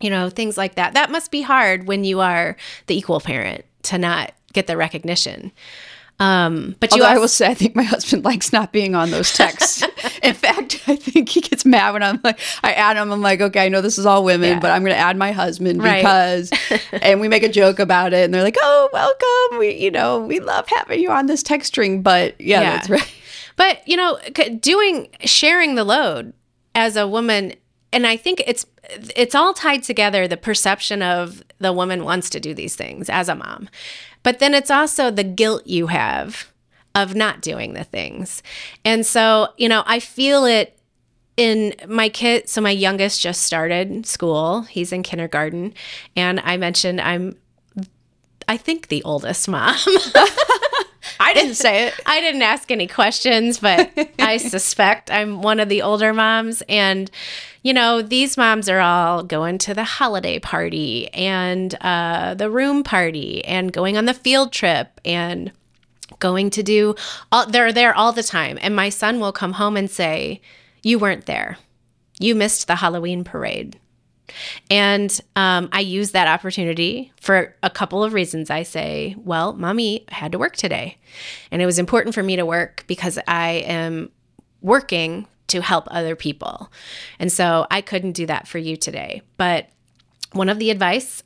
You know, things like that. That must be hard when you are the equal parent to not get the recognition. But although I will say, I think my husband likes not being on those texts. In fact, I think he gets mad when I'm like, I add him. I'm like, okay, I know this is all women, but I'm going to add my husband because, and we make a joke about it, and they're like, oh, welcome. We love having you on this text string. But yeah, that's right. But sharing the load as a woman, and I think it's all tied together. The perception of the woman wants to do these things as a mom. But then it's also the guilt you have of not doing the things. And so, I feel it in my kid. So my youngest just started school. He's in kindergarten. And I mentioned I think the oldest mom. I didn't say it. I didn't ask any questions, but I suspect I'm one of the older moms. And, these moms are all going to the holiday party and the room party and going on the field trip and they're there all the time. And my son will come home and say, you weren't there. You missed the Halloween parade. And I use that opportunity for a couple of reasons. I say, well, Mommy had to work today. And it was important for me to work because I am working to help other people. And so I couldn't do that for you today. But one of the advice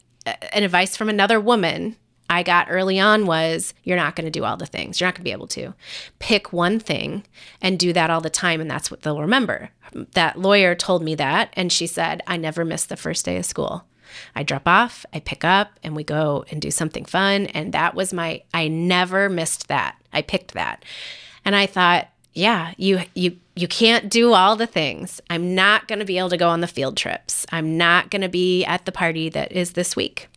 from another woman I got early on was, you're not going to do all the things. You're not going to be able to pick one thing and do that all the time, and that's what they'll remember. That lawyer told me that, and she said, I never miss the first day of school. I drop off, I pick up, and we go and do something fun, and that was I never missed that. I picked that. And I thought, yeah, you can't do all the things. I'm not going to be able to go on the field trips. I'm not going to be at the party that is this week.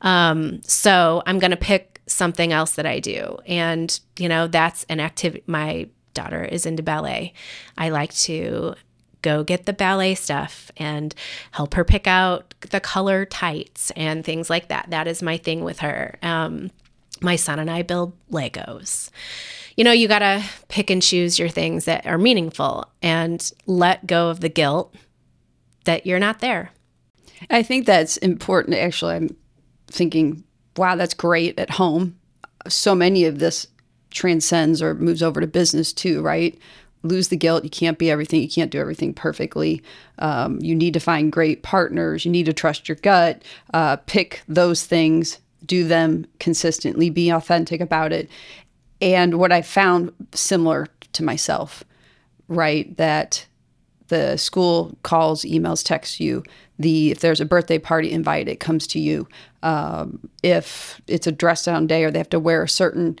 So I'm going to pick something else that I do. And, that's an activity. My daughter is into ballet. I like to go get the ballet stuff and help her pick out the color tights and things like that. That is my thing with her. My son and I build Legos. You got to pick and choose your things that are meaningful and let go of the guilt that you're not there. I think that's important. Actually, I'm thinking, wow, that's great at home. So many of this transcends or moves over to business too, right? Lose the guilt. You can't be everything. You can't do everything perfectly. You need to find great partners. You need to trust your gut. Pick those things. Do them consistently. Be authentic about it. And what I found similar to myself, right, that the school calls, emails, texts you. If there's a birthday party invite, it comes to you. If it's a dress down day or they have to wear a certain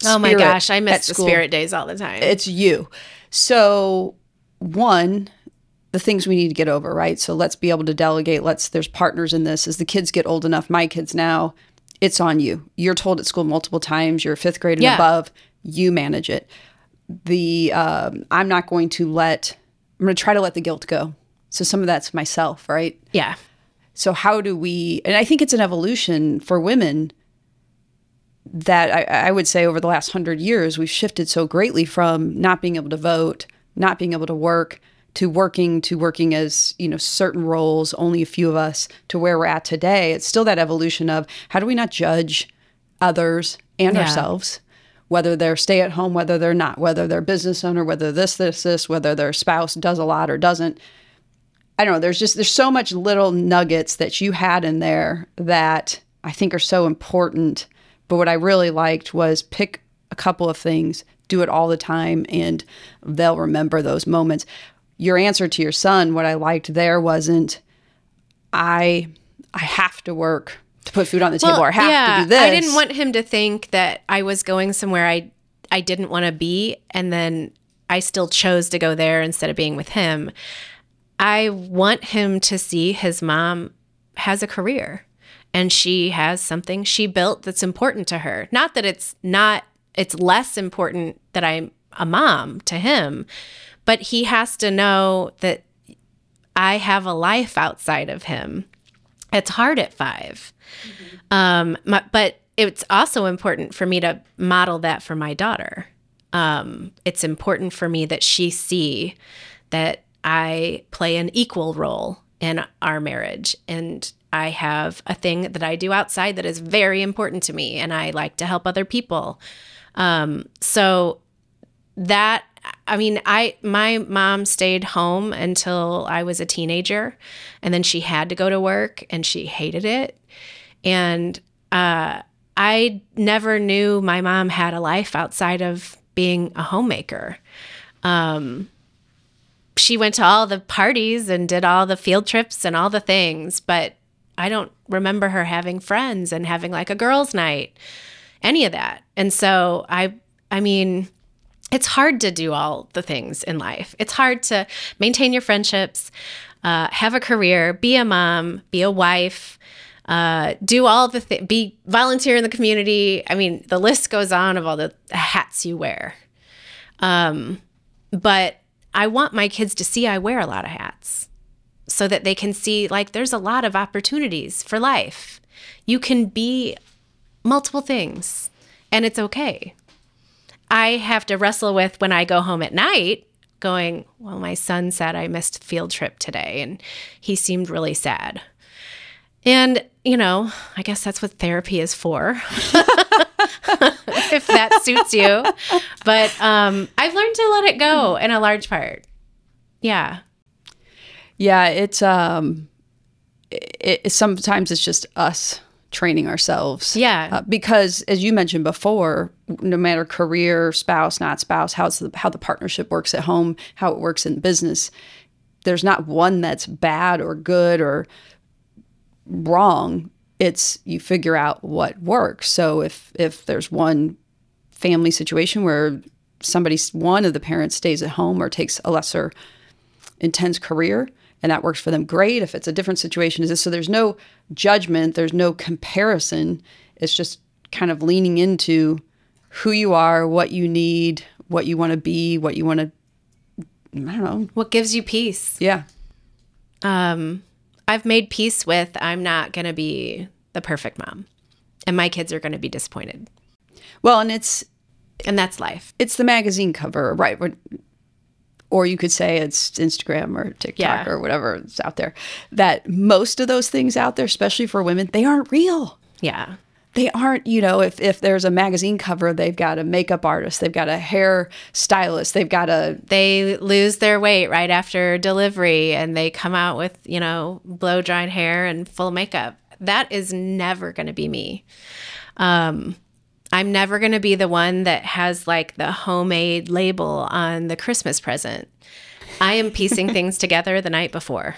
spirit. Oh my gosh, I miss the spirit days all the time. It's you. So one, the things we need to get over, right? So let's be able to delegate. There's partners in this. As the kids get old enough, my kids now, it's on you. You're told at school multiple times, you're a fifth grade and above, you manage it. I'm going to try to let the guilt go. So some of that's myself, right? Yeah. So how do we, and I think it's an evolution for women that I would say over the last 100 years, we've shifted so greatly from not being able to vote, not being able to work, to working as, certain roles, only a few of us, to where we're at today. It's still that evolution of how do we not judge others and ourselves? Whether they're stay at home, whether they're not, whether they're a business owner, whether this, whether their spouse does a lot or doesn't. I don't know. There's so much little nuggets that you had in there that I think are so important. But what I really liked was pick a couple of things, do it all the time, and they'll remember those moments. Your answer to your son, what I liked there wasn't, I have to work to put food on the table, or have to do this. I didn't want him to think that I was going somewhere I didn't want to be, and then I still chose to go there instead of being with him. I want him to see his mom has a career, and she has something she built that's important to her. Not that it's less important that I'm a mom to him, but he has to know that I have a life outside of him. It's hard at 5. But it's also important for me to model that for my daughter. it's important for me that she see that I play an equal role in our marriage, and I have a thing that I do outside that is very important to me, and I like to help other people. So that, I mean, my mom stayed home until I was a teenager, and then she had to go to work, and she hated it. And I never knew my mom had a life outside of being a homemaker. She went to all the parties and did all the field trips and all the things, but I don't remember her having friends and having like a girls' night, any of that. And so I mean, it's hard to do all the things in life. It's hard to maintain your friendships, have a career, be a mom, be a wife, do all the things, be volunteer in the community. I mean, the list goes on of all the hats you wear. But I want my kids to see I wear a lot of hats, so that they can see, like, there's a lot of opportunities for life. You can be multiple things, and it's okay. I have to wrestle with when I go home at night going, well, my son said I missed field trip today, and he seemed really sad. And, you know, I guess that's what therapy is for, if that suits you. But I've learned to let it go in a large part. Yeah. Yeah, it's sometimes it's just us training ourselves. Yeah, because as you mentioned before, no matter career, spouse, not spouse, how the partnership works at home, how it works in business, there's not one that's bad or good or wrong. It's you figure out what works. So if there's one family situation where one of the parents stays at home or takes a lesser intense career, and that works for them, great. If it's a different situation, so there's no judgment, there's no comparison. It's just kind of leaning into who you are, what you need, what you want to be, what you want to, I don't know. What gives you peace. Yeah. I've made peace with, I'm not going to be the perfect mom, and my kids are going to be disappointed. Well, and that's life. It's the magazine cover, right? Or you could say it's Instagram or TikTok or whatever is out there, that most of those things out there, especially for women, they aren't real. Yeah. They aren't, you know, if there's a magazine cover, they've got a makeup artist, they've got a hair stylist, they lose their weight right after delivery, and they come out with, you know, blow-dried hair and full makeup. That is never going to be me. I'm never going to be the one that has like the homemade label on the Christmas present. I am piecing things together the night before.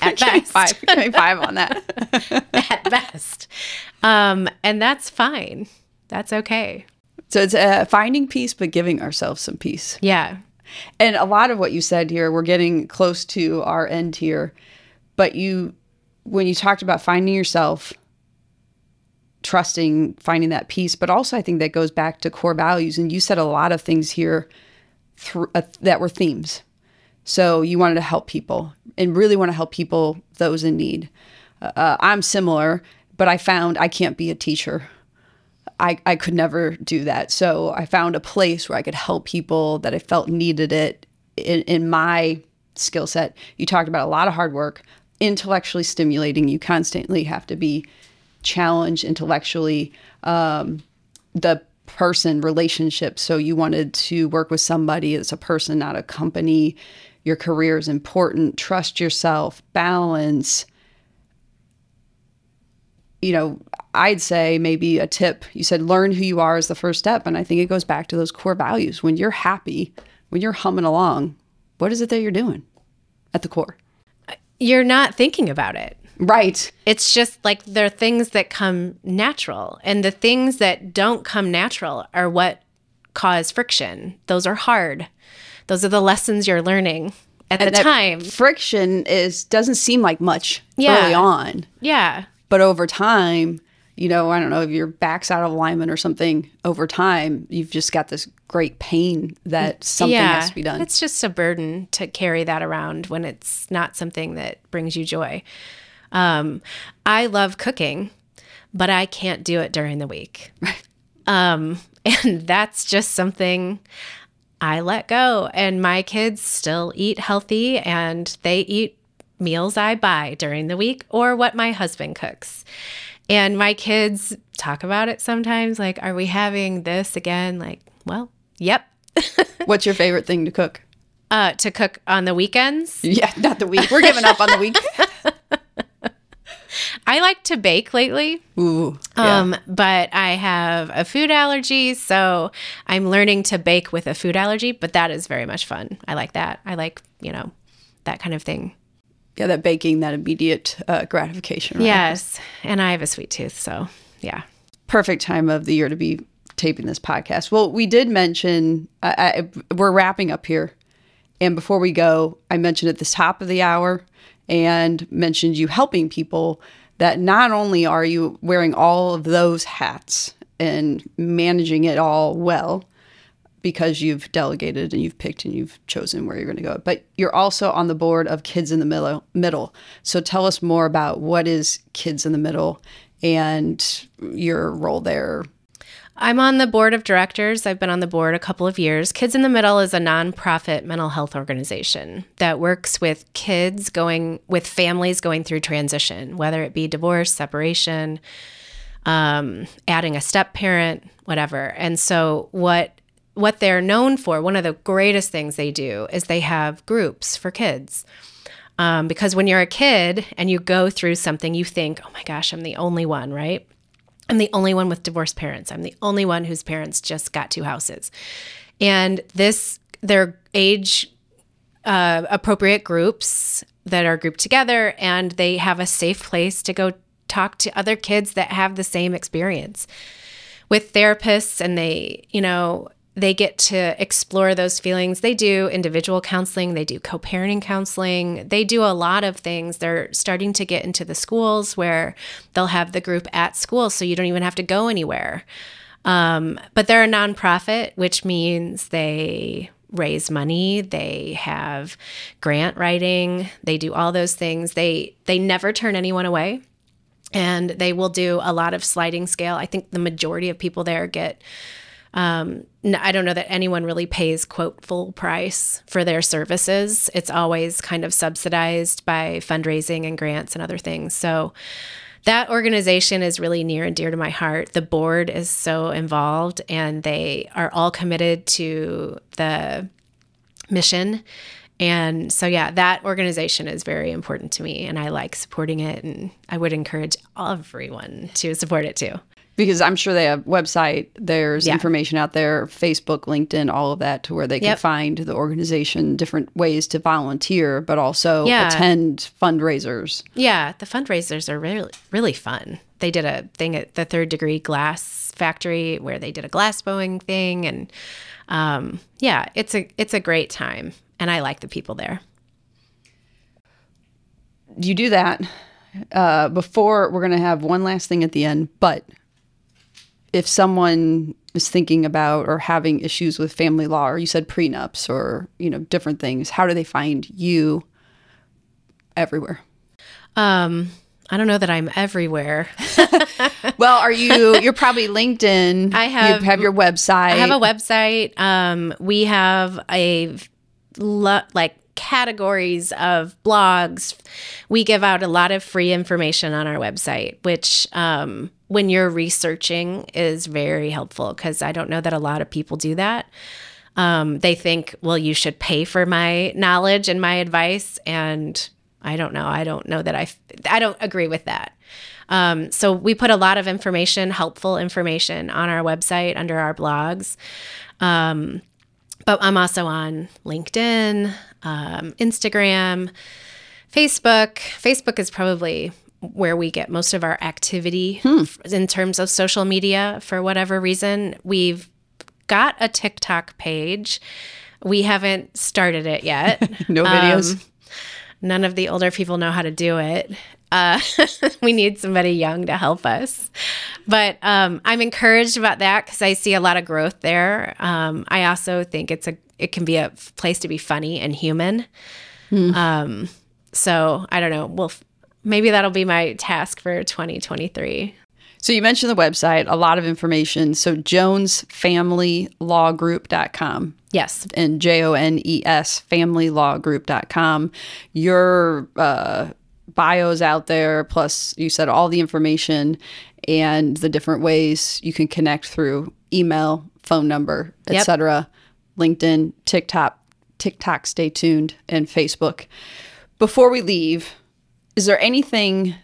At best. Five on that. At best. And that's fine. That's okay. So it's finding peace, but giving ourselves some peace. Yeah. And a lot of what you said here, we're getting close to our end here, but when you talked about finding yourself, trusting, finding that peace, but also I think that goes back to core values. And you said a lot of things here that were themes. So you wanted to help people, and really want to help people, those in need. I'm similar, but I found I can't be a teacher. I could never do that. So I found a place where I could help people that I felt needed it in my skill set. You talked about a lot of hard work, intellectually stimulating. You constantly have to be challenge intellectually, the person, relationship. So you wanted to work with somebody as a person, not a company. Your career is important. Trust yourself, balance. You know, I'd say maybe a tip, you said learn who you are is the first step. And I think it goes back to those core values. When you're happy, when you're humming along, what is it that you're doing at the core? You're not thinking about it. Right. It's just like there are things that come natural, and the things that don't come natural are what cause friction. Those are hard. Those are the lessons you're learning at the time. Friction doesn't seem like much early on. Yeah. But over time, you know, I don't know, if your back's out of alignment or something, over time, you've just got this great pain that something has to be done. It's just a burden to carry that around when it's not something that brings you joy. I love cooking, but I can't do it during the week. And that's just something I let go. And my kids still eat healthy, and they eat meals I buy during the week or what my husband cooks. And my kids talk about it sometimes, like, are we having this again? Like, well, yep. What's your favorite thing to cook? To cook on the weekends? Yeah, not the week. We're giving up on the week. I like to bake lately. Ooh, yeah. But I have a food allergy, so I'm learning to bake with a food allergy, but that is very much fun. I like that. I like, you know, that kind of thing. Yeah, that baking, that immediate gratification, right? Yes, and I have a sweet tooth, so yeah. Perfect time of the year to be taping this podcast. Well, we did mention, we're wrapping up here, and before we go, I mentioned at the top of the hour and mentioned you helping people, that not only are you wearing all of those hats and managing it all well, because you've delegated and you've picked and you've chosen where you're going to go. But you're also on the board of Kids in the Middle. So tell us more about what is Kids in the Middle and your role there. I'm on the board of directors. I've been on the board a couple of years. Kids in the Middle is a nonprofit mental health organization that works with kids with families going through transition, whether it be divorce, separation, adding a step-parent, whatever. And so what they're known for, one of the greatest things they do is they have groups for kids. Because when you're a kid and you go through something, you think, oh my gosh, I'm the only one, right? I'm the only one with divorced parents. I'm the only one whose parents just got two houses. And their age appropriate groups that are grouped together, and they have a safe place to go talk to other kids that have the same experience with therapists, and they get to explore those feelings. They do individual counseling. They do co-parenting counseling. They do a lot of things. They're starting to get into the schools where they'll have the group at school, so you don't even have to go anywhere. But they're a nonprofit, which means they raise money. They have grant writing. They do all those things. They never turn anyone away. And they will do a lot of sliding scale. I think the majority of people there get I don't know that anyone really pays, quote, full price for their services. It's always kind of subsidized by fundraising and grants and other things. So that organization is really near and dear to my heart. The board is so involved, and they are all committed to the mission. And so, yeah, that organization is very important to me, and I like supporting it, and I would encourage everyone to support it too. Because I'm sure they have a website, there's information out there, Facebook, LinkedIn, all of that, to where they can find the organization, different ways to volunteer, but also attend fundraisers. Yeah, the fundraisers are really, really fun. They did a thing at the Third Degree Glass Factory where they did a glass blowing thing, and it's a great time, and I like the people there. You do that. Before, we're going to have one last thing at the end, but if someone is thinking about or having issues with family law, or you said prenups or, different things, how do they find you everywhere? I don't know that I'm everywhere. Well, you're probably LinkedIn. You have your website. I have a website. We have categories of blogs. We give out a lot of free information on our website, which when you're researching is very helpful, because I don't know that a lot of people do that. They think, well, you should pay for my knowledge and my advice, and I don't know. I don't know that I don't agree with that. So we put a lot of information, helpful information, on our website under our blogs. But I'm also on LinkedIn, Instagram, Facebook. Facebook is probably where we get most of our activity in terms of social media, for whatever reason. We've got a TikTok page. We haven't started it yet. No videos. None of the older people know how to do it. We need somebody young to help us. But I'm encouraged about that, because I see a lot of growth there. I also think it can be a place to be funny and human. So I don't know. Well, maybe that'll be my task for 2023. So you mentioned the website, a lot of information. So jonesfamilylawgroup.com. Yes. And Jones, familylawgroup.com. Your bio's out there, plus you said all the information and the different ways you can connect through email, phone number, etc., LinkedIn, TikTok, stay tuned, and Facebook. Before we leave, is there anything,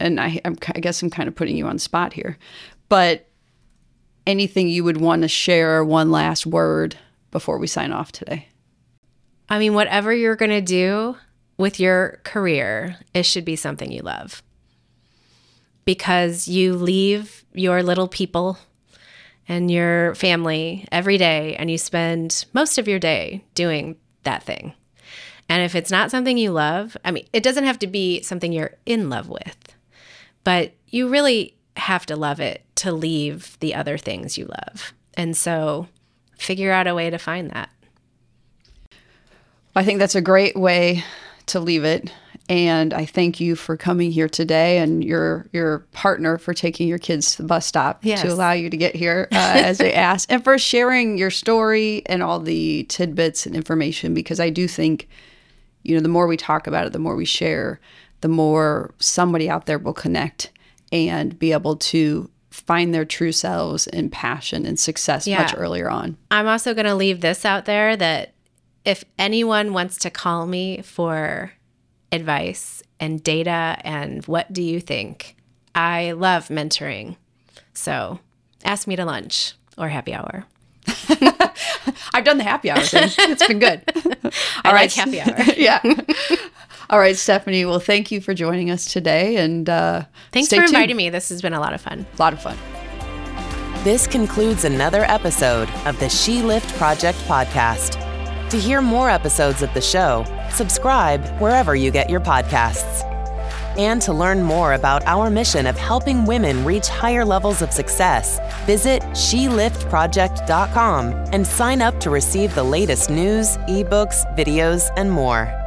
and I guess I'm kind of putting you on the spot here, but anything you would want to share, one last word before we sign off today? I mean, whatever you're going to do with your career, it should be something you love, because you leave your little people and your family every day, and you spend most of your day doing that thing. And if it's not something you love, I mean, it doesn't have to be something you're in love with, but you really have to love it to leave the other things you love. And so figure out a way to find that. I think that's a great way to leave it. And I thank you for coming here today, and your partner for taking your kids to the bus stop to allow you to get here as they asked, and for sharing your story and all the tidbits and information, because I do think, you know, the more we talk about it, the more we share, the more somebody out there will connect and be able to find their true selves and passion and success much earlier on. I'm also going to leave this out there that if anyone wants to call me for advice and data and what do you think, I love mentoring. So ask me to lunch or happy hour. I've done the happy hour thing. It's been good. All right. Like happy hour. Yeah. All right, Stephanie. Well, thank you for joining us today. And thanks for inviting me. This has been a lot of fun. A lot of fun. This concludes another episode of the SheLift Project podcast. To hear more episodes of the show, subscribe wherever you get your podcasts. And to learn more about our mission of helping women reach higher levels of success, visit SheLiftProject.com and sign up to receive the latest news, ebooks, videos, and more.